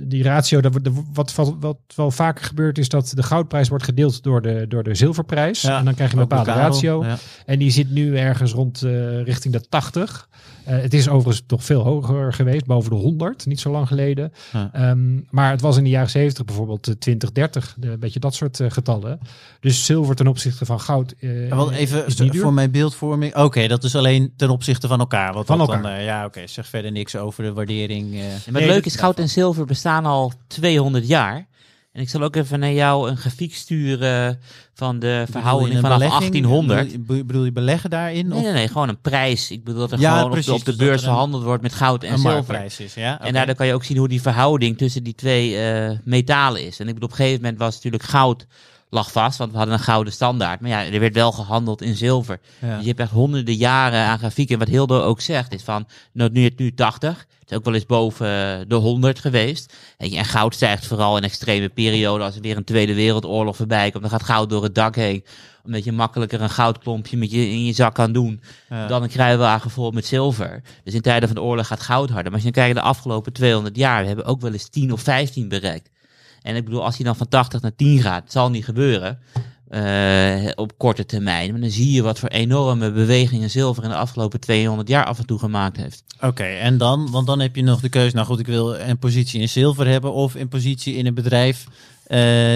die ratio, wat wel vaker gebeurt, is dat de goudprijs wordt gedeeld door de zilverprijs. Ja, en dan krijg je een bepaalde ratio. Ja. En die zit nu ergens rond richting de 80. Het is overigens toch veel hoger geweest, boven de 100, niet zo lang geleden. Ja. Maar het was in de jaren 70 bijvoorbeeld 20, 30. Een beetje dat soort getallen. Dus zilver ten opzichte van goud. Even voor mijn beeldvorming. Oké, dat is alleen ten opzichte van elkaar. Wat van elkaar. Dan, zeg verder niks over de waardering. Maar het leuke is, goud en zilver bestaan al 200 jaar. En ik zal ook even naar jou een grafiek sturen van de verhouding vanaf 1800. Bedoel je beleggen daarin? Of? Nee, gewoon een prijs. Ik bedoel dat er gewoon precies, op de beurs verhandeld wordt met goud en zilver. En daardoor kan je ook zien hoe die verhouding tussen die twee metalen is. En ik bedoel, op een gegeven moment was natuurlijk goud lag vast, want we hadden een gouden standaard. Maar ja, er werd wel gehandeld in zilver. Ja. Dus je hebt echt honderden jaren aan grafieken. En wat Hildo ook zegt, is van, nu het nu 80, het is ook wel eens boven de 100 geweest. En goud stijgt vooral in extreme perioden. Als er weer een Tweede Wereldoorlog voorbij komt, dan gaat goud door het dak heen. Omdat je makkelijker een goudklompje in je zak kan doen dan een kruiwagen vol met zilver. Dus in tijden van de oorlog gaat goud harder. Maar als je dan kijkt de afgelopen 200 jaar, we hebben ook wel eens 10 of 15 bereikt. En ik bedoel, als hij dan van 80 naar 10 gaat, het zal niet gebeuren op korte termijn. Maar dan zie je wat voor enorme bewegingen zilver in de afgelopen 200 jaar af en toe gemaakt heeft. Oké, en dan? Want dan heb je nog de keuze, nou goed, ik wil een positie in zilver hebben of een positie in een bedrijf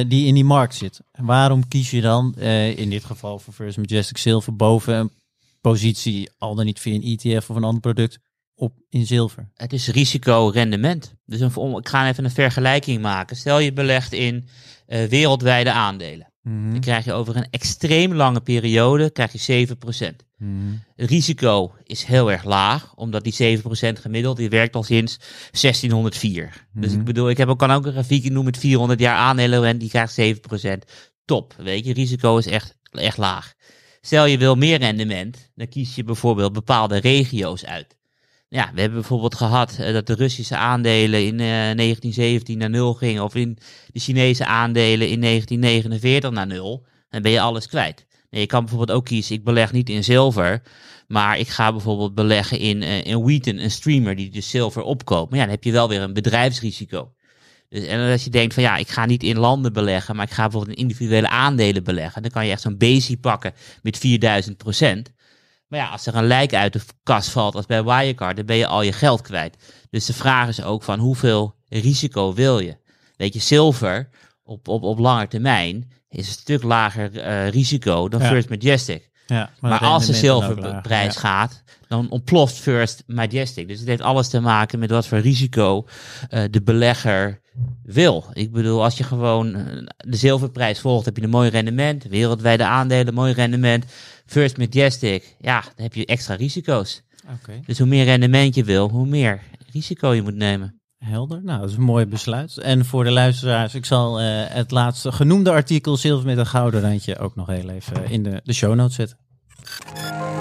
die in die markt zit. Waarom kies je dan in dit geval voor First Majestic Silver boven een positie, al dan niet via een ETF of een ander product, op in zilver? Het is risico-rendement. Dus ik ga even een vergelijking maken. Stel je belegt in wereldwijde aandelen. Mm-hmm. Dan krijg je over een extreem lange periode krijg je 7%. Mm-hmm. Het risico is heel erg laag, omdat die 7% gemiddeld, die werkt al sinds 1604. Mm-hmm. Dus ik bedoel, kan ook een grafiek noemen met 400 jaar aandelen en die krijgt 7%. Top, weet je, risico is echt laag. Stel je wil meer rendement, dan kies je bijvoorbeeld bepaalde regio's uit. Ja, we hebben bijvoorbeeld gehad dat de Russische aandelen in 1917 naar 0 gingen. Of in de Chinese aandelen in 1949 naar 0. Dan ben je alles kwijt. Nee, je kan bijvoorbeeld ook kiezen, ik beleg niet in zilver. Maar ik ga bijvoorbeeld beleggen in Wheaton, een streamer die dus zilver opkoopt. Maar ja, dan heb je wel weer een bedrijfsrisico. Dus, en als je denkt van ik ga niet in landen beleggen, maar ik ga bijvoorbeeld in individuele aandelen beleggen. Dan kan je echt zo'n Besi pakken met 4000%. Maar ja, als er een lijk uit de kas valt als bij Wirecard, dan ben je al je geld kwijt. Dus de vraag is ook van hoeveel risico wil je? Weet je, zilver op lange termijn is een stuk lager risico dan First Majestic. Ja, maar als de zilverprijs gaat, dan ontploft First Majestic. Dus het heeft alles te maken met wat voor risico de belegger wil. Ik bedoel, als je gewoon de zilverprijs volgt, heb je een mooi rendement. Wereldwijde aandelen, mooi rendement. First Majestic, dan heb je extra risico's. Okay. Dus hoe meer rendement je wil, hoe meer risico je moet nemen. Helder, nou dat is een mooi besluit. En voor de luisteraars, ik zal het laatste genoemde artikel zilver met een gouden randje ook nog heel even in de show notes zetten.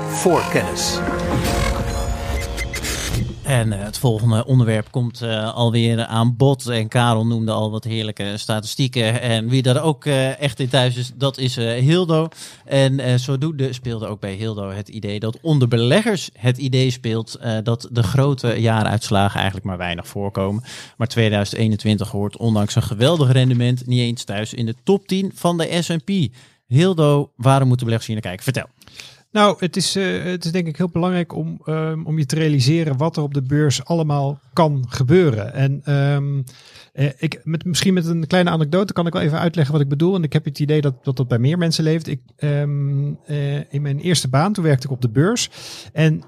Voorkennis. En het volgende onderwerp komt alweer aan bod. En Karel noemde al wat heerlijke statistieken. En wie daar ook echt in thuis is, dat is Hildo. En zodoende speelde ook bij Hildo het idee dat onder beleggers het idee speelt dat de grote jaaruitslagen eigenlijk maar weinig voorkomen. Maar 2021 hoort ondanks een geweldig rendement niet eens thuis in de top 10 van de S&P. Hildo, waarom moeten beleggers hier naar kijken? Vertel. Nou, het is denk ik heel belangrijk om je te realiseren wat er op de beurs allemaal kan gebeuren. En misschien met een kleine anekdote kan ik wel even uitleggen wat ik bedoel. En ik heb het idee dat bij meer mensen leeft. In mijn eerste baan, toen werkte ik op de beurs. En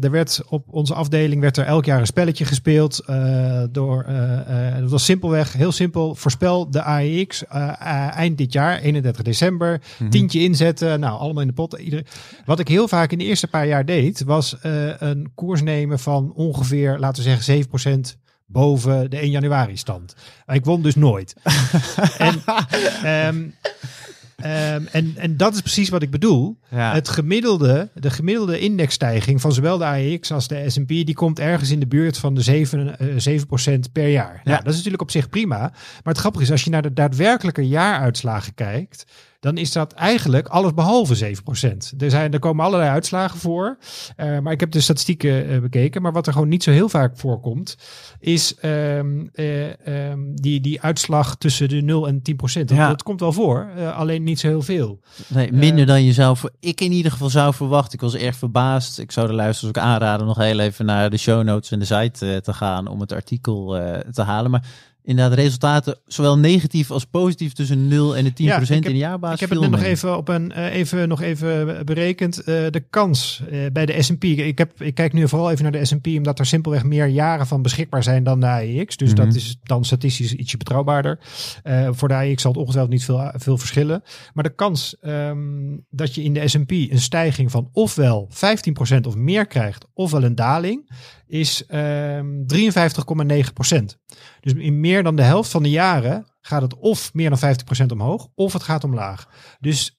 er werd op onze afdeling elk jaar een spelletje gespeeld. Dat was simpelweg, heel simpel, voorspel de AEX eind dit jaar, 31 december. Mm-hmm. Tientje inzetten, nou allemaal in de pot. Wat ik heel vaak in de eerste paar jaar deed, was een koers nemen van ongeveer, laten we zeggen, 7% boven de 1 januari stand. Ik won dus nooit. En dat is precies wat ik bedoel. Ja. De gemiddelde indexstijging van zowel de AEX als de S&P, die komt ergens in de buurt van de 7% per jaar. Ja. Nou, dat is natuurlijk op zich prima. Maar het grappige is, als je naar de daadwerkelijke jaaruitslagen kijkt, dan is dat eigenlijk alles behalve 7%. Er komen allerlei uitslagen voor. Maar ik heb de statistieken bekeken. Maar wat er gewoon niet zo heel vaak voorkomt, is die uitslag tussen de 0 en 10%. Dat komt wel voor, alleen niet zo heel veel. Nee, minder dan je ik in ieder geval zou verwachten. Ik was erg verbaasd. Ik zou de luisteraars ook aanraden nog heel even naar de show notes en de site te gaan om het artikel te halen. Maar inderdaad resultaten, zowel negatief als positief, tussen 0 en de 10% in de jaarbasis. Ik heb het nog even op een even berekend. De kans bij de S&P. Ik kijk nu vooral even naar de S&P, omdat er simpelweg meer jaren van beschikbaar zijn dan de AEX. Dus dat is dan statistisch ietsje betrouwbaarder. Voor de AEX zal het ongetwijfeld niet veel verschillen. Maar de kans dat je in de S&P een stijging van ofwel 15% of meer krijgt, ofwel een daling, is 53,9%. Dus in meer dan de helft van de jaren gaat het of meer dan 50% omhoog, of het gaat omlaag. Dus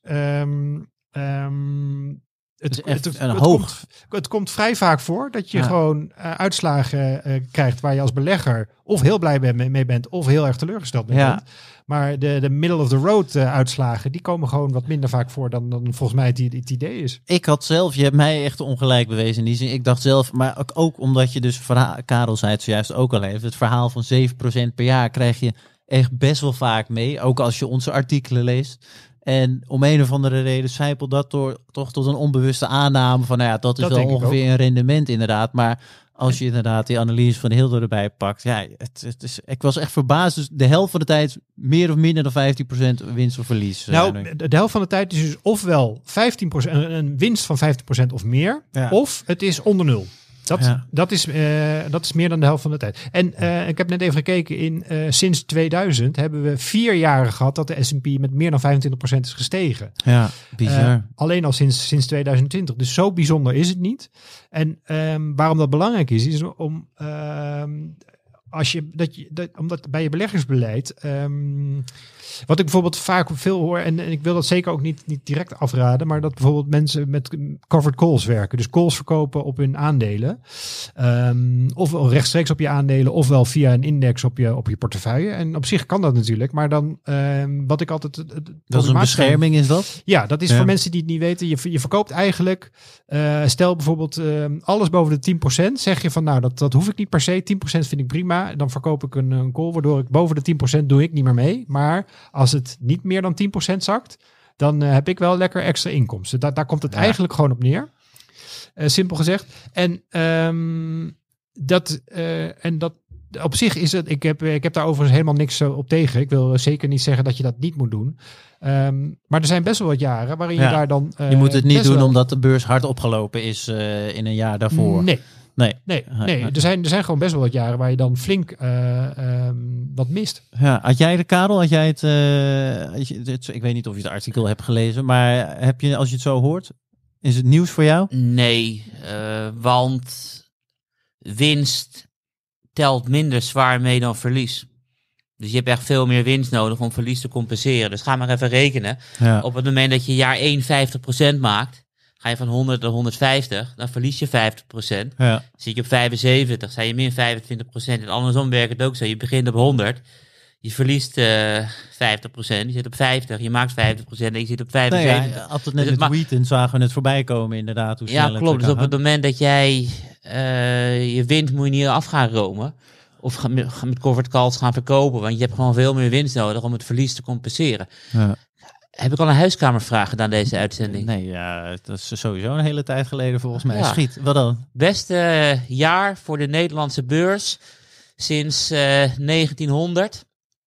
het komt vrij vaak voor dat je gewoon uitslagen krijgt waar je als belegger of heel blij mee bent of heel erg teleurgesteld mee bent. Maar de middle of the road uitslagen, die komen gewoon wat minder vaak voor dan volgens mij het idee is. Ik had zelf, je hebt mij echt ongelijk bewezen in die zin. Ik dacht zelf, maar ook omdat je dus, Karel zei het zojuist ook al even, het verhaal van 7% per jaar krijg je echt best wel vaak mee. Ook als je onze artikelen leest. En om een of andere reden zijpelt dat door toch tot een onbewuste aanname van, nou ja, dat is dat wel ongeveer een rendement inderdaad. Maar als je inderdaad die analyse van Hildo erbij pakt, ja, ik was echt verbaasd. Dus de helft van de tijd meer of minder dan 15% winst of verlies. Nou, de helft van de tijd is dus ofwel 15%, een winst van 15% of meer, of het is onder nul. Dat is meer dan de helft van de tijd. En ik heb net even gekeken, sinds 2000 hebben we 4 jaren gehad dat de S&P met meer dan 25% is gestegen. Ja, bizar. Alleen al sinds 2020. Dus zo bijzonder is het niet. En waarom dat belangrijk is om omdat bij je beleggersbeleid, wat ik bijvoorbeeld vaak veel hoor, en ik wil dat zeker ook niet direct afraden, maar dat bijvoorbeeld mensen met covered calls werken. Dus calls verkopen op hun aandelen. Ofwel rechtstreeks op je aandelen, ofwel via een index op je portefeuille. En op zich kan dat natuurlijk, maar dan wat ik altijd... dat is een bescherming, is dat? Ja, dat is voor mensen die het niet weten. Je verkoopt eigenlijk, stel bijvoorbeeld alles boven de 10%, zeg je van nou, dat hoef ik niet per se, 10% vind ik prima. Dan verkoop ik een call, waardoor ik boven de 10% doe ik niet meer mee. Maar als het niet meer dan 10% zakt, dan heb ik wel lekker extra inkomsten. Daar komt het eigenlijk gewoon op neer. Simpel gezegd. En dat op zich is het... Ik heb daar overigens helemaal niks op tegen. Ik wil zeker niet zeggen dat je dat niet moet doen. Maar er zijn best wel wat jaren waarin je daar dan... je moet het niet doen omdat de beurs hard opgelopen is in een jaar daarvoor. Nee. Er zijn gewoon best wel wat jaren waar je dan flink wat mist. Ja, had jij het, Karel? Ik weet niet of je het artikel hebt gelezen, maar heb je, als je het zo hoort, is het nieuws voor jou? Nee, want winst telt minder zwaar mee dan verlies. Dus je hebt echt veel meer winst nodig om verlies te compenseren. Dus ga maar even rekenen. Ja. Op het moment dat je jaar 51% maakt, ga je van 100 naar 150, dan verlies je 50%. Ja. Zit je op 75, zijn je min 25%. En andersom werkt het ook zo. Je begint op 100, je verliest 50%. Je zit op 50, je maakt 50%. En je zit op 75. Nee, altijd net met Wheaton zagen we het voorbij komen inderdaad. Hoe snel klopt. Dus op het moment dat jij je wint, moet je niet af gaan romen. Of met covered calls gaan verkopen. Want je hebt gewoon veel meer winst nodig om het verlies te compenseren. Ja. Heb ik al een huiskamervraag gedaan deze uitzending? Nee, ja, dat is sowieso een hele tijd geleden volgens mij. Ja. Schiet, wat dan? Beste jaar voor de Nederlandse beurs sinds 1900.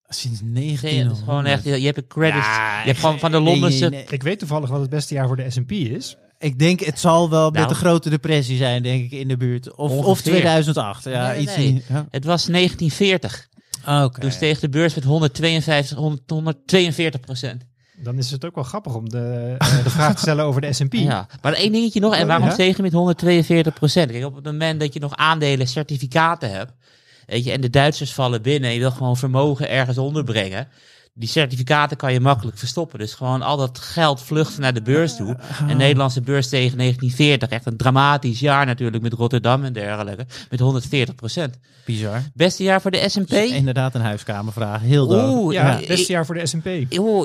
Sinds 1900? Dus gewoon echt, je hebt een credit. Ja, je hebt gewoon van de Londense... Nee. Ik weet toevallig wat het beste jaar voor de S&P is. Ik denk, het zal wel met de grote depressie zijn, denk ik, in de buurt. Of 2008. Ja, nee. Iets in, ja. Het was 1940. Okay. Dus tegen de beurs met 142%. Dan is het ook wel grappig om de vraag te stellen over de S&P. Ja, maar één dingetje nog. En waarom tegen met 142%? Kijk, op het moment dat je nog aandelen, certificaten hebt, weet je, en de Duitsers vallen binnen en je wil gewoon vermogen ergens onderbrengen, die certificaten kan je makkelijk verstoppen. Dus gewoon al dat geld vlucht naar de beurs toe. En de Nederlandse beurs tegen 1940. Echt een dramatisch jaar natuurlijk met Rotterdam en dergelijke. Met 140%. Bizar. Beste jaar voor de S&P? Inderdaad een huiskamervraag. Heel dood. Ja, beste jaar voor de S&P.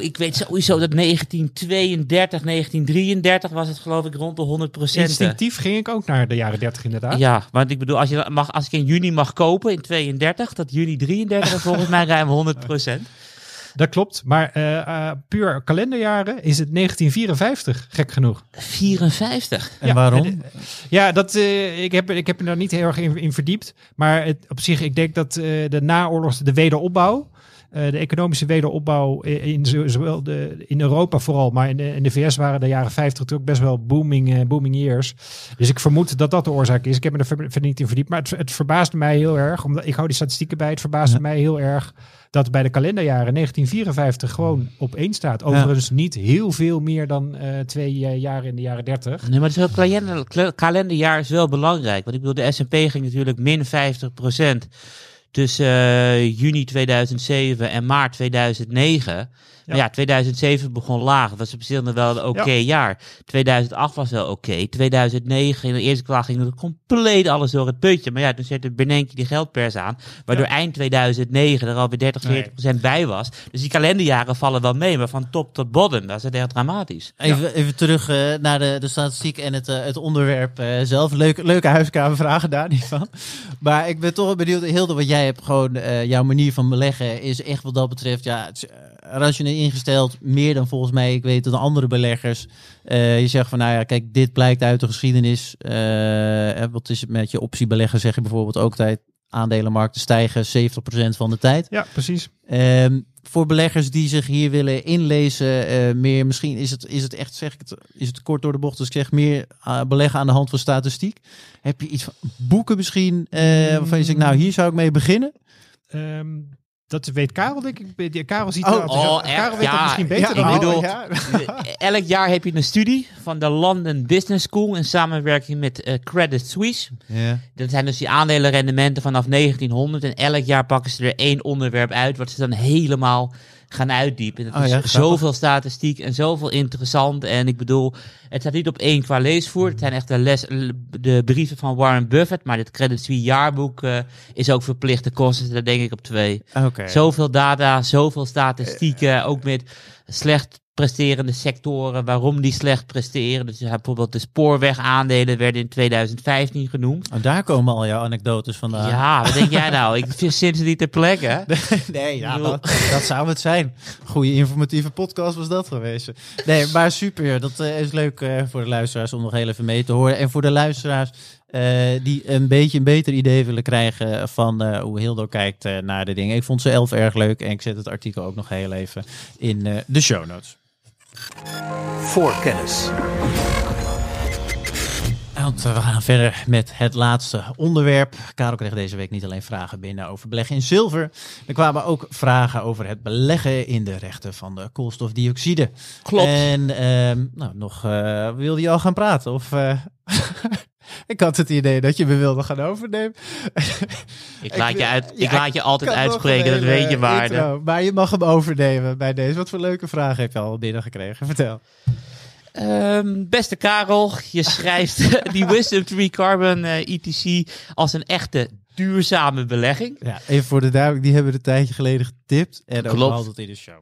Ik weet sowieso dat 1932, 1933 was het geloof ik rond de 100%. Instinctief ging ik ook naar de jaren 30 inderdaad. Ja, want ik bedoel, als ik in juni mag kopen in 32, dat juni 33 volgens mij ruim 100%. Dat klopt, maar puur kalenderjaren is het 1954, gek genoeg. 54? En ja, waarom? Ja, dat, ik heb me daar niet heel erg in verdiept. Maar op zich, ik denk dat de naoorlogs, de wederopbouw, de economische wederopbouw in Europa vooral, maar in de VS waren de jaren 50 natuurlijk best wel booming years. Dus ik vermoed dat dat de oorzaak is. Ik heb me er verder niet in verdiept, maar het verbaasde mij heel erg, omdat ik hou die statistieken bij, het verbaasde mij heel erg dat bij de kalenderjaren 1954 gewoon op één staat. Overigens niet heel veel meer dan 2 jaren in de jaren 30. Nee, maar het kalenderjaar is wel belangrijk. Want ik bedoel, de S&P ging natuurlijk min 50%. Tussen juni 2007 en maart 2009. Ja. Maar ja, 2007 begon laag. Dat was op zich nog wel een oké jaar. 2008 was wel oké. 2009, in de eerste kwartaal ging het compleet alles door het putje. Maar ja, toen zette Bernanke die geldpers aan. Waardoor eind 2009 er alweer 30-40% bij was. Dus die kalenderjaren vallen wel mee. Maar van top tot bottom, dat is het echt dramatisch. Even terug naar de statistiek en het onderwerp zelf. Leuke huiskamervragen daar niet van. Maar ik ben toch wel benieuwd, Hildo, wat jij hebt gewoon, jouw manier van beleggen is echt wat dat betreft, ja, rationeel ingesteld, meer dan volgens mij, ik weet, dan andere beleggers. Je zegt van, nou ja, kijk, dit blijkt uit de geschiedenis. Wat is het met je optiebeleggen, zeg je bijvoorbeeld ook tijd, aandelenmarkten stijgen 70% van de tijd. Ja, precies. Voor beleggers die zich hier willen inlezen, meer misschien is het echt, zeg ik het, is het kort door de bocht, dus ik zeg meer beleggen aan de hand van statistiek. Heb je iets van boeken misschien, waarvan je zegt, nou, hier zou ik mee beginnen? Dat weet Karel, denk ik. Karel ziet Karel weet dat misschien beter dan ik bedoel, elk jaar heb je een studie van de London Business School in samenwerking met Credit Suisse. Yeah. Dat zijn dus die aandelenrendementen vanaf 1900. En elk jaar pakken ze er één onderwerp uit wat ze dan helemaal gaan uitdiepen. Dat is zoveel statistiek en zoveel interessant. En ik bedoel, het staat niet op één qua leesvoer. Het zijn echt de brieven van Warren Buffett. Maar dit Credit Suisse jaarboek is ook verplichte kosten. Daar denk ik op 2. Okay. Zoveel data, zoveel statistieken. Ook met slecht presterende sectoren, waarom die slecht presteren. Dus bijvoorbeeld de spoorwegaandelen werden in 2015 genoemd. Oh, daar komen al jouw anekdotes vandaan. Ja, wat denk jij nou? Ik vind sinds niet ter plekke. Nee, ja, dat zou het zijn. Goede informatieve podcast was dat geweest. Nee, maar super. Dat is leuk voor de luisteraars om nog heel even mee te horen. En voor de luisteraars die een beetje een beter idee willen krijgen van hoe Hildo kijkt naar de dingen. Ik vond ze 11 erg leuk en ik zet het artikel ook nog heel even in de show notes. Voorkennis. Want we gaan verder met het laatste onderwerp. Karel kreeg deze week niet alleen vragen binnen over beleggen in zilver. Er kwamen ook vragen over het beleggen in de rechten van de koolstofdioxide. Klopt. En wilde je al gaan praten? Of, ik had het idee dat je me wilde gaan overnemen. Ik laat je altijd uitspreken, dat weet je maar. Maar je mag hem overnemen bij deze. Wat voor leuke vragen heb je al binnengekregen? Vertel. Beste Karel, je schrijft die WisdomTree Carbon ETC als een echte duurzame belegging. Ja, even voor de duidelijkheid, die hebben we een tijdje geleden getipt. En ook altijd in de show.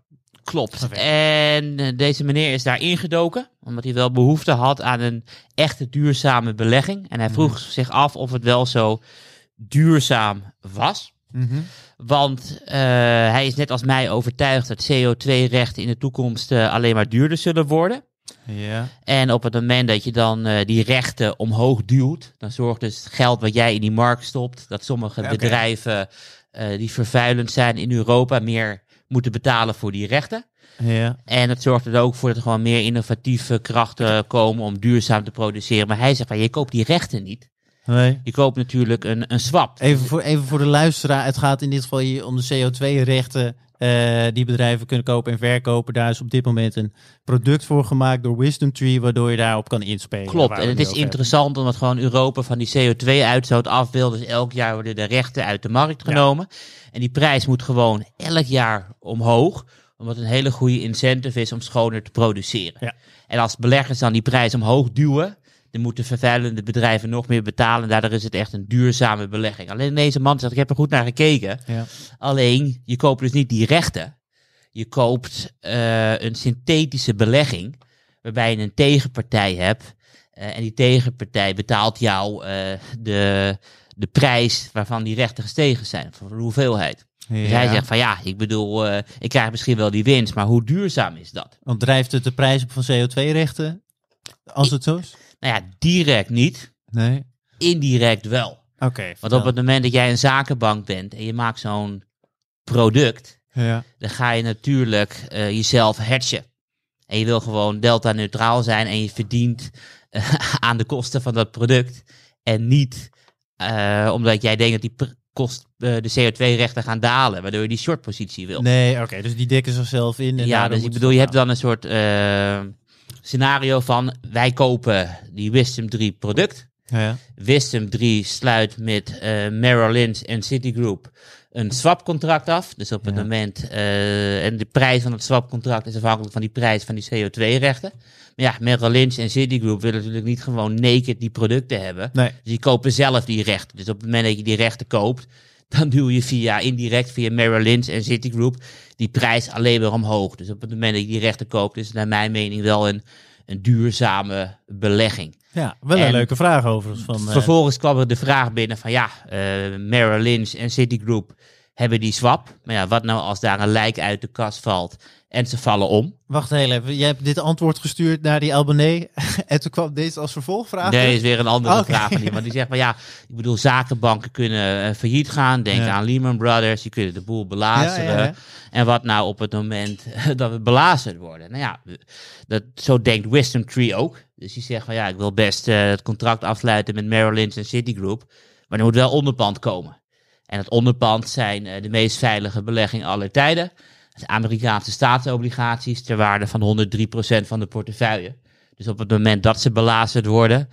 Klopt. En deze meneer is daar ingedoken, omdat hij wel behoefte had aan een echte duurzame belegging. En hij vroeg zich af of het wel zo duurzaam was. Mm-hmm. Want hij is net als mij overtuigd dat CO2-rechten in de toekomst alleen maar duurder zullen worden. Ja. En op het moment dat je dan die rechten omhoog duwt, dan zorgt dus het geld wat jij in die markt stopt, dat sommige bedrijven die vervuilend zijn in Europa meer moeten betalen voor die rechten. Ja. En dat zorgt er ook voor dat er gewoon meer innovatieve krachten komen om duurzaam te produceren. Maar hij zegt van, je koopt die rechten niet. Nee. Je koopt natuurlijk een swap. Even voor de luisteraar, het gaat in dit geval hier om de CO2-rechten die bedrijven kunnen kopen en verkopen. Daar is op dit moment een product voor gemaakt door WisdomTree, waardoor je daarop kan inspelen. Klopt, en het is interessant omdat gewoon Europa van die CO2-uitstoot af wil. Dus elk jaar worden de rechten uit de markt genomen. Ja. En die prijs moet gewoon elk jaar omhoog, omdat het een hele goede incentive is om schoner te produceren. Ja. En als beleggers dan die prijs omhoog duwen, dan moeten vervuilende bedrijven nog meer betalen. Daardoor is het echt een duurzame belegging. Alleen deze man zegt, ik heb er goed naar gekeken. Ja. Alleen, je koopt dus niet die rechten. Je koopt een synthetische belegging, waarbij je een tegenpartij hebt. En die tegenpartij betaalt jou de prijs waarvan die rechten gestegen zijn, voor de hoeveelheid. Ja. Dus hij zegt van ja, ik bedoel, ik krijg misschien wel die winst, maar hoe duurzaam is dat? Want drijft het de prijs op van CO2-rechten, als het zo is? Nou ja, direct niet. Nee. Indirect wel. Okay, want op het moment dat jij een zakenbank bent en je maakt zo'n product, ja, dan ga je natuurlijk jezelf hedgen. En je wil gewoon delta-neutraal zijn en je verdient aan de kosten van dat product. En niet omdat jij denkt dat die de CO2-rechten gaan dalen, waardoor je die short-positie wil. Nee, oké, dus die dikken zichzelf in. En ja, dus ik bedoel, je hebt dan een soort scenario van wij kopen die WisdomTree product. Ja. WisdomTree sluit met Merrill Lynch en Citigroup een swapcontract af. Dus op het moment... en de prijs van het swapcontract is afhankelijk van die prijs van die CO2-rechten. Maar ja, Merrill Lynch en Citigroup willen natuurlijk niet gewoon naked die producten hebben. Nee. Dus die kopen zelf die rechten. Dus op het moment dat je die rechten koopt, dan duw je indirect via Merrill Lynch en Citigroup die prijs alleen maar omhoog. Dus op het moment dat je die rechten koopt, is het naar mijn mening wel een duurzame belegging. Ja, wel een leuke vraag overigens. Vervolgens kwam er de vraag binnen van ja, Merrill Lynch en Citigroup hebben die swap. Maar ja, wat nou als daar een lijk uit de kast valt en ze vallen om? Wacht heel even, jij hebt dit antwoord gestuurd naar die Albanese en toen kwam deze als vervolgvraag? Nee, is weer een andere vraag van iemand. Die zegt van ja, ik bedoel, zakenbanken kunnen failliet gaan. Denk aan Lehman Brothers, die kunnen de boel belazeren. Ja, ja, ja. En wat nou op het moment dat we belazerd worden? Nou ja, zo denkt WisdomTree ook. Dus die zegt van ja, ik wil best het contract afsluiten met Merrill Lynch en Citigroup. Maar er moet wel onderpand komen. En het onderpand zijn de meest veilige belegging aller tijden. Dus Amerikaanse staatsobligaties ter waarde van 103% van de portefeuille. Dus op het moment dat ze belazerd worden,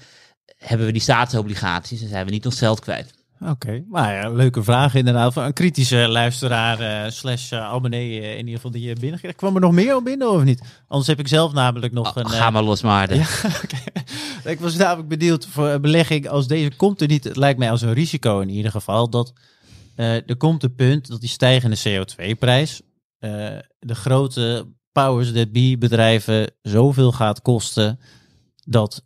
hebben we die staatsobligaties en zijn we niet ons geld kwijt. Oké, maar ja, leuke vraag inderdaad. Van een kritische luisteraar slash abonnee in ieder geval die je binnengekregen. Kwam er nog meer op binnen of niet? Anders heb ik zelf namelijk nog ga maar los, Maarten. Ja, okay. Ik was namelijk benieuwd voor een belegging als deze komt er niet. Het lijkt mij als een risico in ieder geval dat er komt een punt dat die stijgende CO2-prijs de grote powers that be bedrijven zoveel gaat kosten dat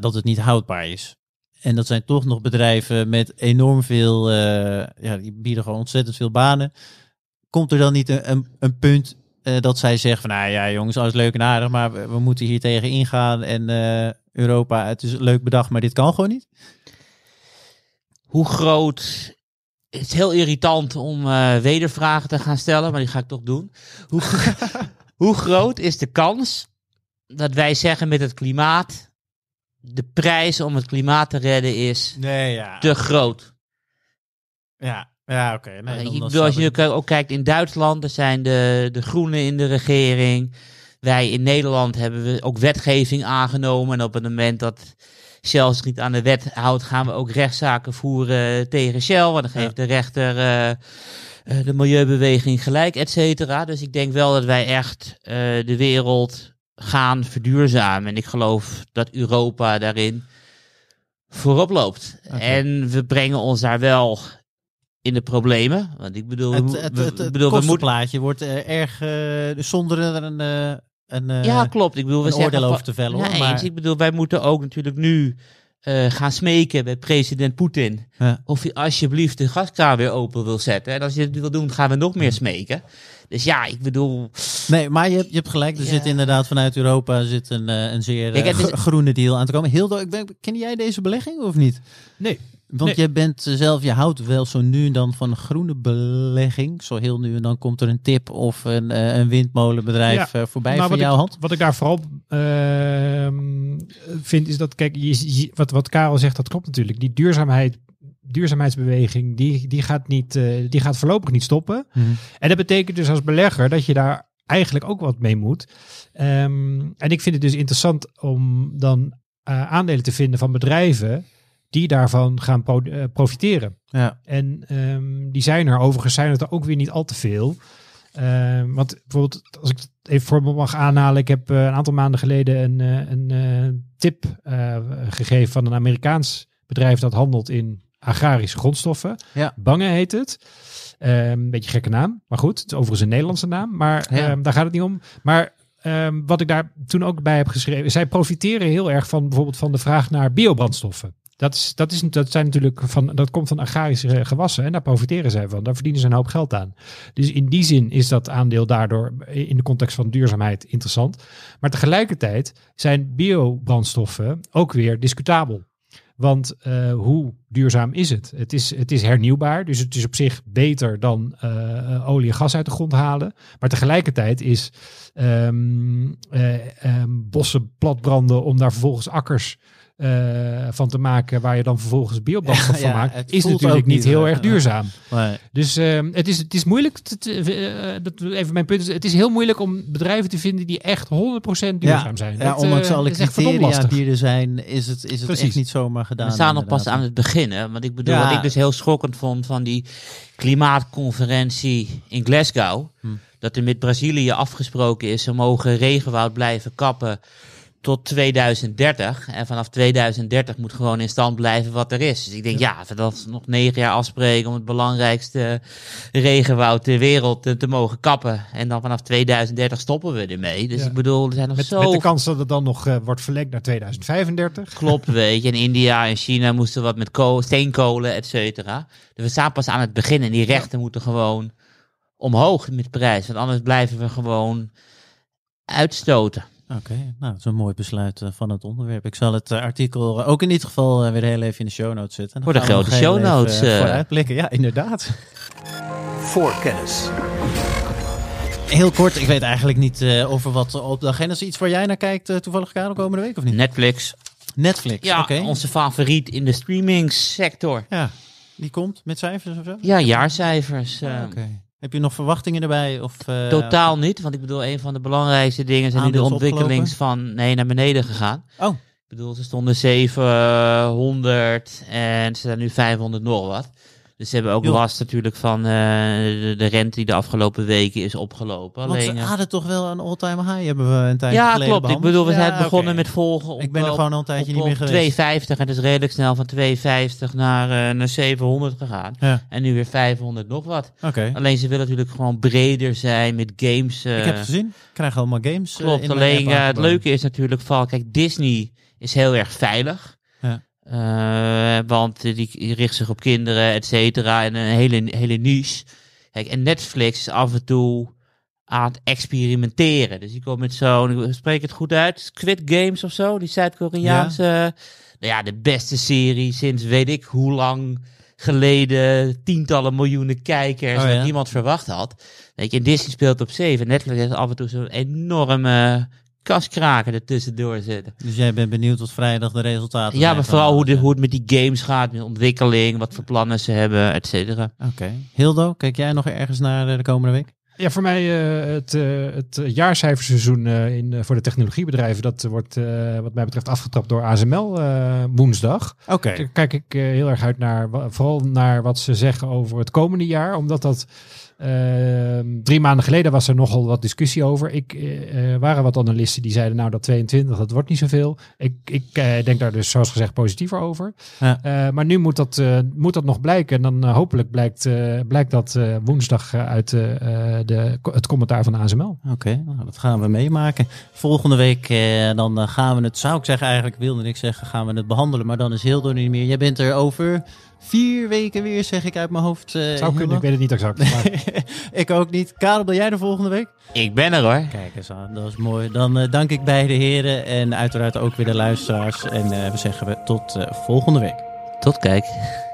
het niet houdbaar is. En dat zijn toch nog bedrijven met enorm veel, die bieden gewoon ontzettend veel banen. Komt er dan niet een punt dat zij zeggen van, nou ja jongens, alles leuk en aardig, maar we moeten hier tegen ingaan en Europa, het is een leuk bedacht, maar dit kan gewoon niet? Hoe groot... Het is heel irritant om wedervragen te gaan stellen, maar die ga ik toch doen. Hoe groot is de kans dat wij zeggen met het klimaat, de prijs om het klimaat te redden is te groot? Ja, oké. Nee, als je ook kijkt in Duitsland, er zijn de groenen in de regering. Wij in Nederland hebben we ook wetgeving aangenomen en op het moment dat Shell zich niet aan de wet houdt, gaan we ook rechtszaken voeren tegen Shell. Want dan geeft de rechter de milieubeweging gelijk, et cetera. Dus ik denk wel dat wij echt de wereld gaan verduurzamen. En ik geloof dat Europa daarin voorop loopt. Okay. En we brengen ons daar wel in de problemen. Want ik bedoel, het kostenplaatje wordt erg zonder een... klopt. Ik bedoel, oordeel over te vellen. Ik bedoel, wij moeten ook natuurlijk nu gaan smeken bij president Poetin. Ja. Of hij alsjeblieft de gaskraan weer open wil zetten. En als je het wil doen, gaan we nog meer smeken. Dus ja, ik bedoel... Nee, maar je hebt gelijk. Er zit inderdaad vanuit Europa een zeer groene deal aan te komen. Hildo, ken jij deze belegging of niet? Nee. Want je bent zelf, je houdt wel zo nu en dan van een groene belegging. Zo heel nu en dan komt er een tip of een windmolenbedrijf voorbij van jouw hand. Wat ik daar vooral vind is dat, kijk, wat Karel zegt, dat klopt natuurlijk. Die duurzaamheidsbeweging, die gaat voorlopig niet stoppen. Mm-hmm. En dat betekent dus als belegger dat je daar eigenlijk ook wat mee moet. En ik vind het dus interessant om dan aandelen te vinden van bedrijven die daarvan gaan profiteren. Ja. En die zijn er. Overigens zijn het er ook weer niet al te veel. Want bijvoorbeeld, als ik even voor me mag aanhalen, ik heb een aantal maanden geleden een tip gegeven van een Amerikaans bedrijf dat handelt in agrarische grondstoffen. Ja. Bangen heet het. Een beetje gekke naam, maar goed. Het is overigens een Nederlandse naam, maar daar gaat het niet om. Maar wat ik daar toen ook bij heb geschreven, zij profiteren heel erg van bijvoorbeeld van de vraag naar biobrandstoffen. Dat zijn natuurlijk dat komt van agrarische gewassen en daar profiteren zij van. Daar verdienen ze een hoop geld aan. Dus in die zin is dat aandeel daardoor in de context van duurzaamheid interessant. Maar tegelijkertijd zijn biobrandstoffen ook weer discutabel. Want hoe duurzaam is het? Het is hernieuwbaar, dus het is op zich beter dan olie en gas uit de grond halen. Maar tegelijkertijd is bossen platbranden om daar vervolgens akkers van te maken waar je dan vervolgens biobrandstof van maakt, is natuurlijk niet heel erg duurzaam. Nee. Dus het is moeilijk, even mijn punt is, het is heel moeilijk om bedrijven te vinden die echt 100% duurzaam zijn. Ja, ondanks alle criteria die er zijn, is het echt niet zomaar gedaan. We staan nog pas aan het begin, hè? Want ik bedoel, wat ik dus heel schokkend vond van die klimaatconferentie in Glasgow, dat er met Brazilië afgesproken is, ze mogen regenwoud blijven kappen tot 2030. En vanaf 2030 moet gewoon in stand blijven wat er is. Dus ik denk, dat we nog 9 jaar afspreken om het belangrijkste regenwoud ter wereld te mogen kappen. En dan vanaf 2030 stoppen we ermee. Dus ik bedoel, er zijn nog met de kans dat het dan nog wordt verlengd naar 2035. Klopt, weet je. In India en China moesten wat met steenkolen, et cetera. Dus we staan pas aan het begin en die rechten moeten gewoon omhoog met prijs. Want anders blijven we gewoon uitstoten. Oké, nou, dat is een mooi besluit van het onderwerp. Ik zal het artikel ook in ieder geval weer heel even in de show notes zetten. Voor de grote show notes. Voor uitblikken, ja, inderdaad. Voorkennis. Heel kort, ik weet eigenlijk niet over wat op de agenda is. Iets waar jij naar kijkt toevallig, Karel, komende week of niet? Netflix, ja, oké. Onze favoriet in de streaming sector. Ja, die komt met cijfers of zo? Ja, jaarcijfers. Oké. Heb je nog verwachtingen erbij? Totaal niet, want ik bedoel, een van de belangrijkste dingen zijn nu de ontwikkelings van naar beneden gegaan. Oh. Ik bedoel, ze stonden 700 en ze zijn nu 500 nog wat. Dus ze hebben ook last natuurlijk van de rente die de afgelopen weken is opgelopen. Want alleen, ze hadden toch wel een all-time high, hebben we een tijdje geleden behandeld. Klopt. Ik bedoel, we zijn begonnen met volgen op, ik ben er gewoon al een tijdje niet meer geweest. 250 en het is redelijk snel van 250 naar 700 gegaan. Ja. En nu weer 500 nog wat. Okay. Alleen ze willen natuurlijk gewoon breder zijn met games. Ik heb het gezien. Ik krijg allemaal games. Klopt, alleen het leuke is natuurlijk van, kijk, Disney is heel erg veilig. Ja. Want die richt zich op kinderen, et cetera. En een hele niche. Kijk, en Netflix is af en toe aan het experimenteren. Dus die komt met zo'n, spreek het goed uit, Squid Games of zo, die Zuid-Koreaanse. Ja. Nou ja, de beste serie sinds weet ik hoe lang geleden. Tientallen miljoenen kijkers dat niemand verwacht had. Weet je, en Disney speelt op 7. Netflix heeft af en toe zo'n enorme kaskraken er tussendoor zitten. Dus jij bent benieuwd wat vrijdag de resultaten zijn? Ja, maar vooral hoe het met die games gaat, met ontwikkeling, wat voor plannen ze hebben, et cetera. Oké. Hildo, kijk jij nog ergens naar de komende week? Ja, voor mij het jaarcijferseizoen voor de technologiebedrijven, dat wordt wat mij betreft afgetrapt door ASML woensdag. Oké. Daar kijk ik heel erg uit naar, vooral naar wat ze zeggen over het komende jaar, omdat dat 3 maanden geleden was er nogal wat discussie over. Waren wat analisten die zeiden, nou dat 22, dat wordt niet zoveel. Ik denk daar dus zoals gezegd positiever over. Ja. Maar nu moet dat nog blijken. En dan hopelijk blijkt dat woensdag uit het commentaar van ASML. Oké, nou, dat gaan we meemaken. Volgende week dan gaan we het, zou ik zeggen eigenlijk, wilde ik zeggen, gaan we het behandelen. Maar dan is Hildo niet meer. Jij bent er over 4 weken weer, zeg ik uit mijn hoofd. Zou kunnen, ik weet het niet exact. Maar ik ook niet. Karel, ben jij er volgende week? Ik ben er hoor. Kijk eens aan, dat is mooi. Dan dank ik beide heren en uiteraard ook weer de luisteraars. En we zeggen tot volgende week. Tot kijk.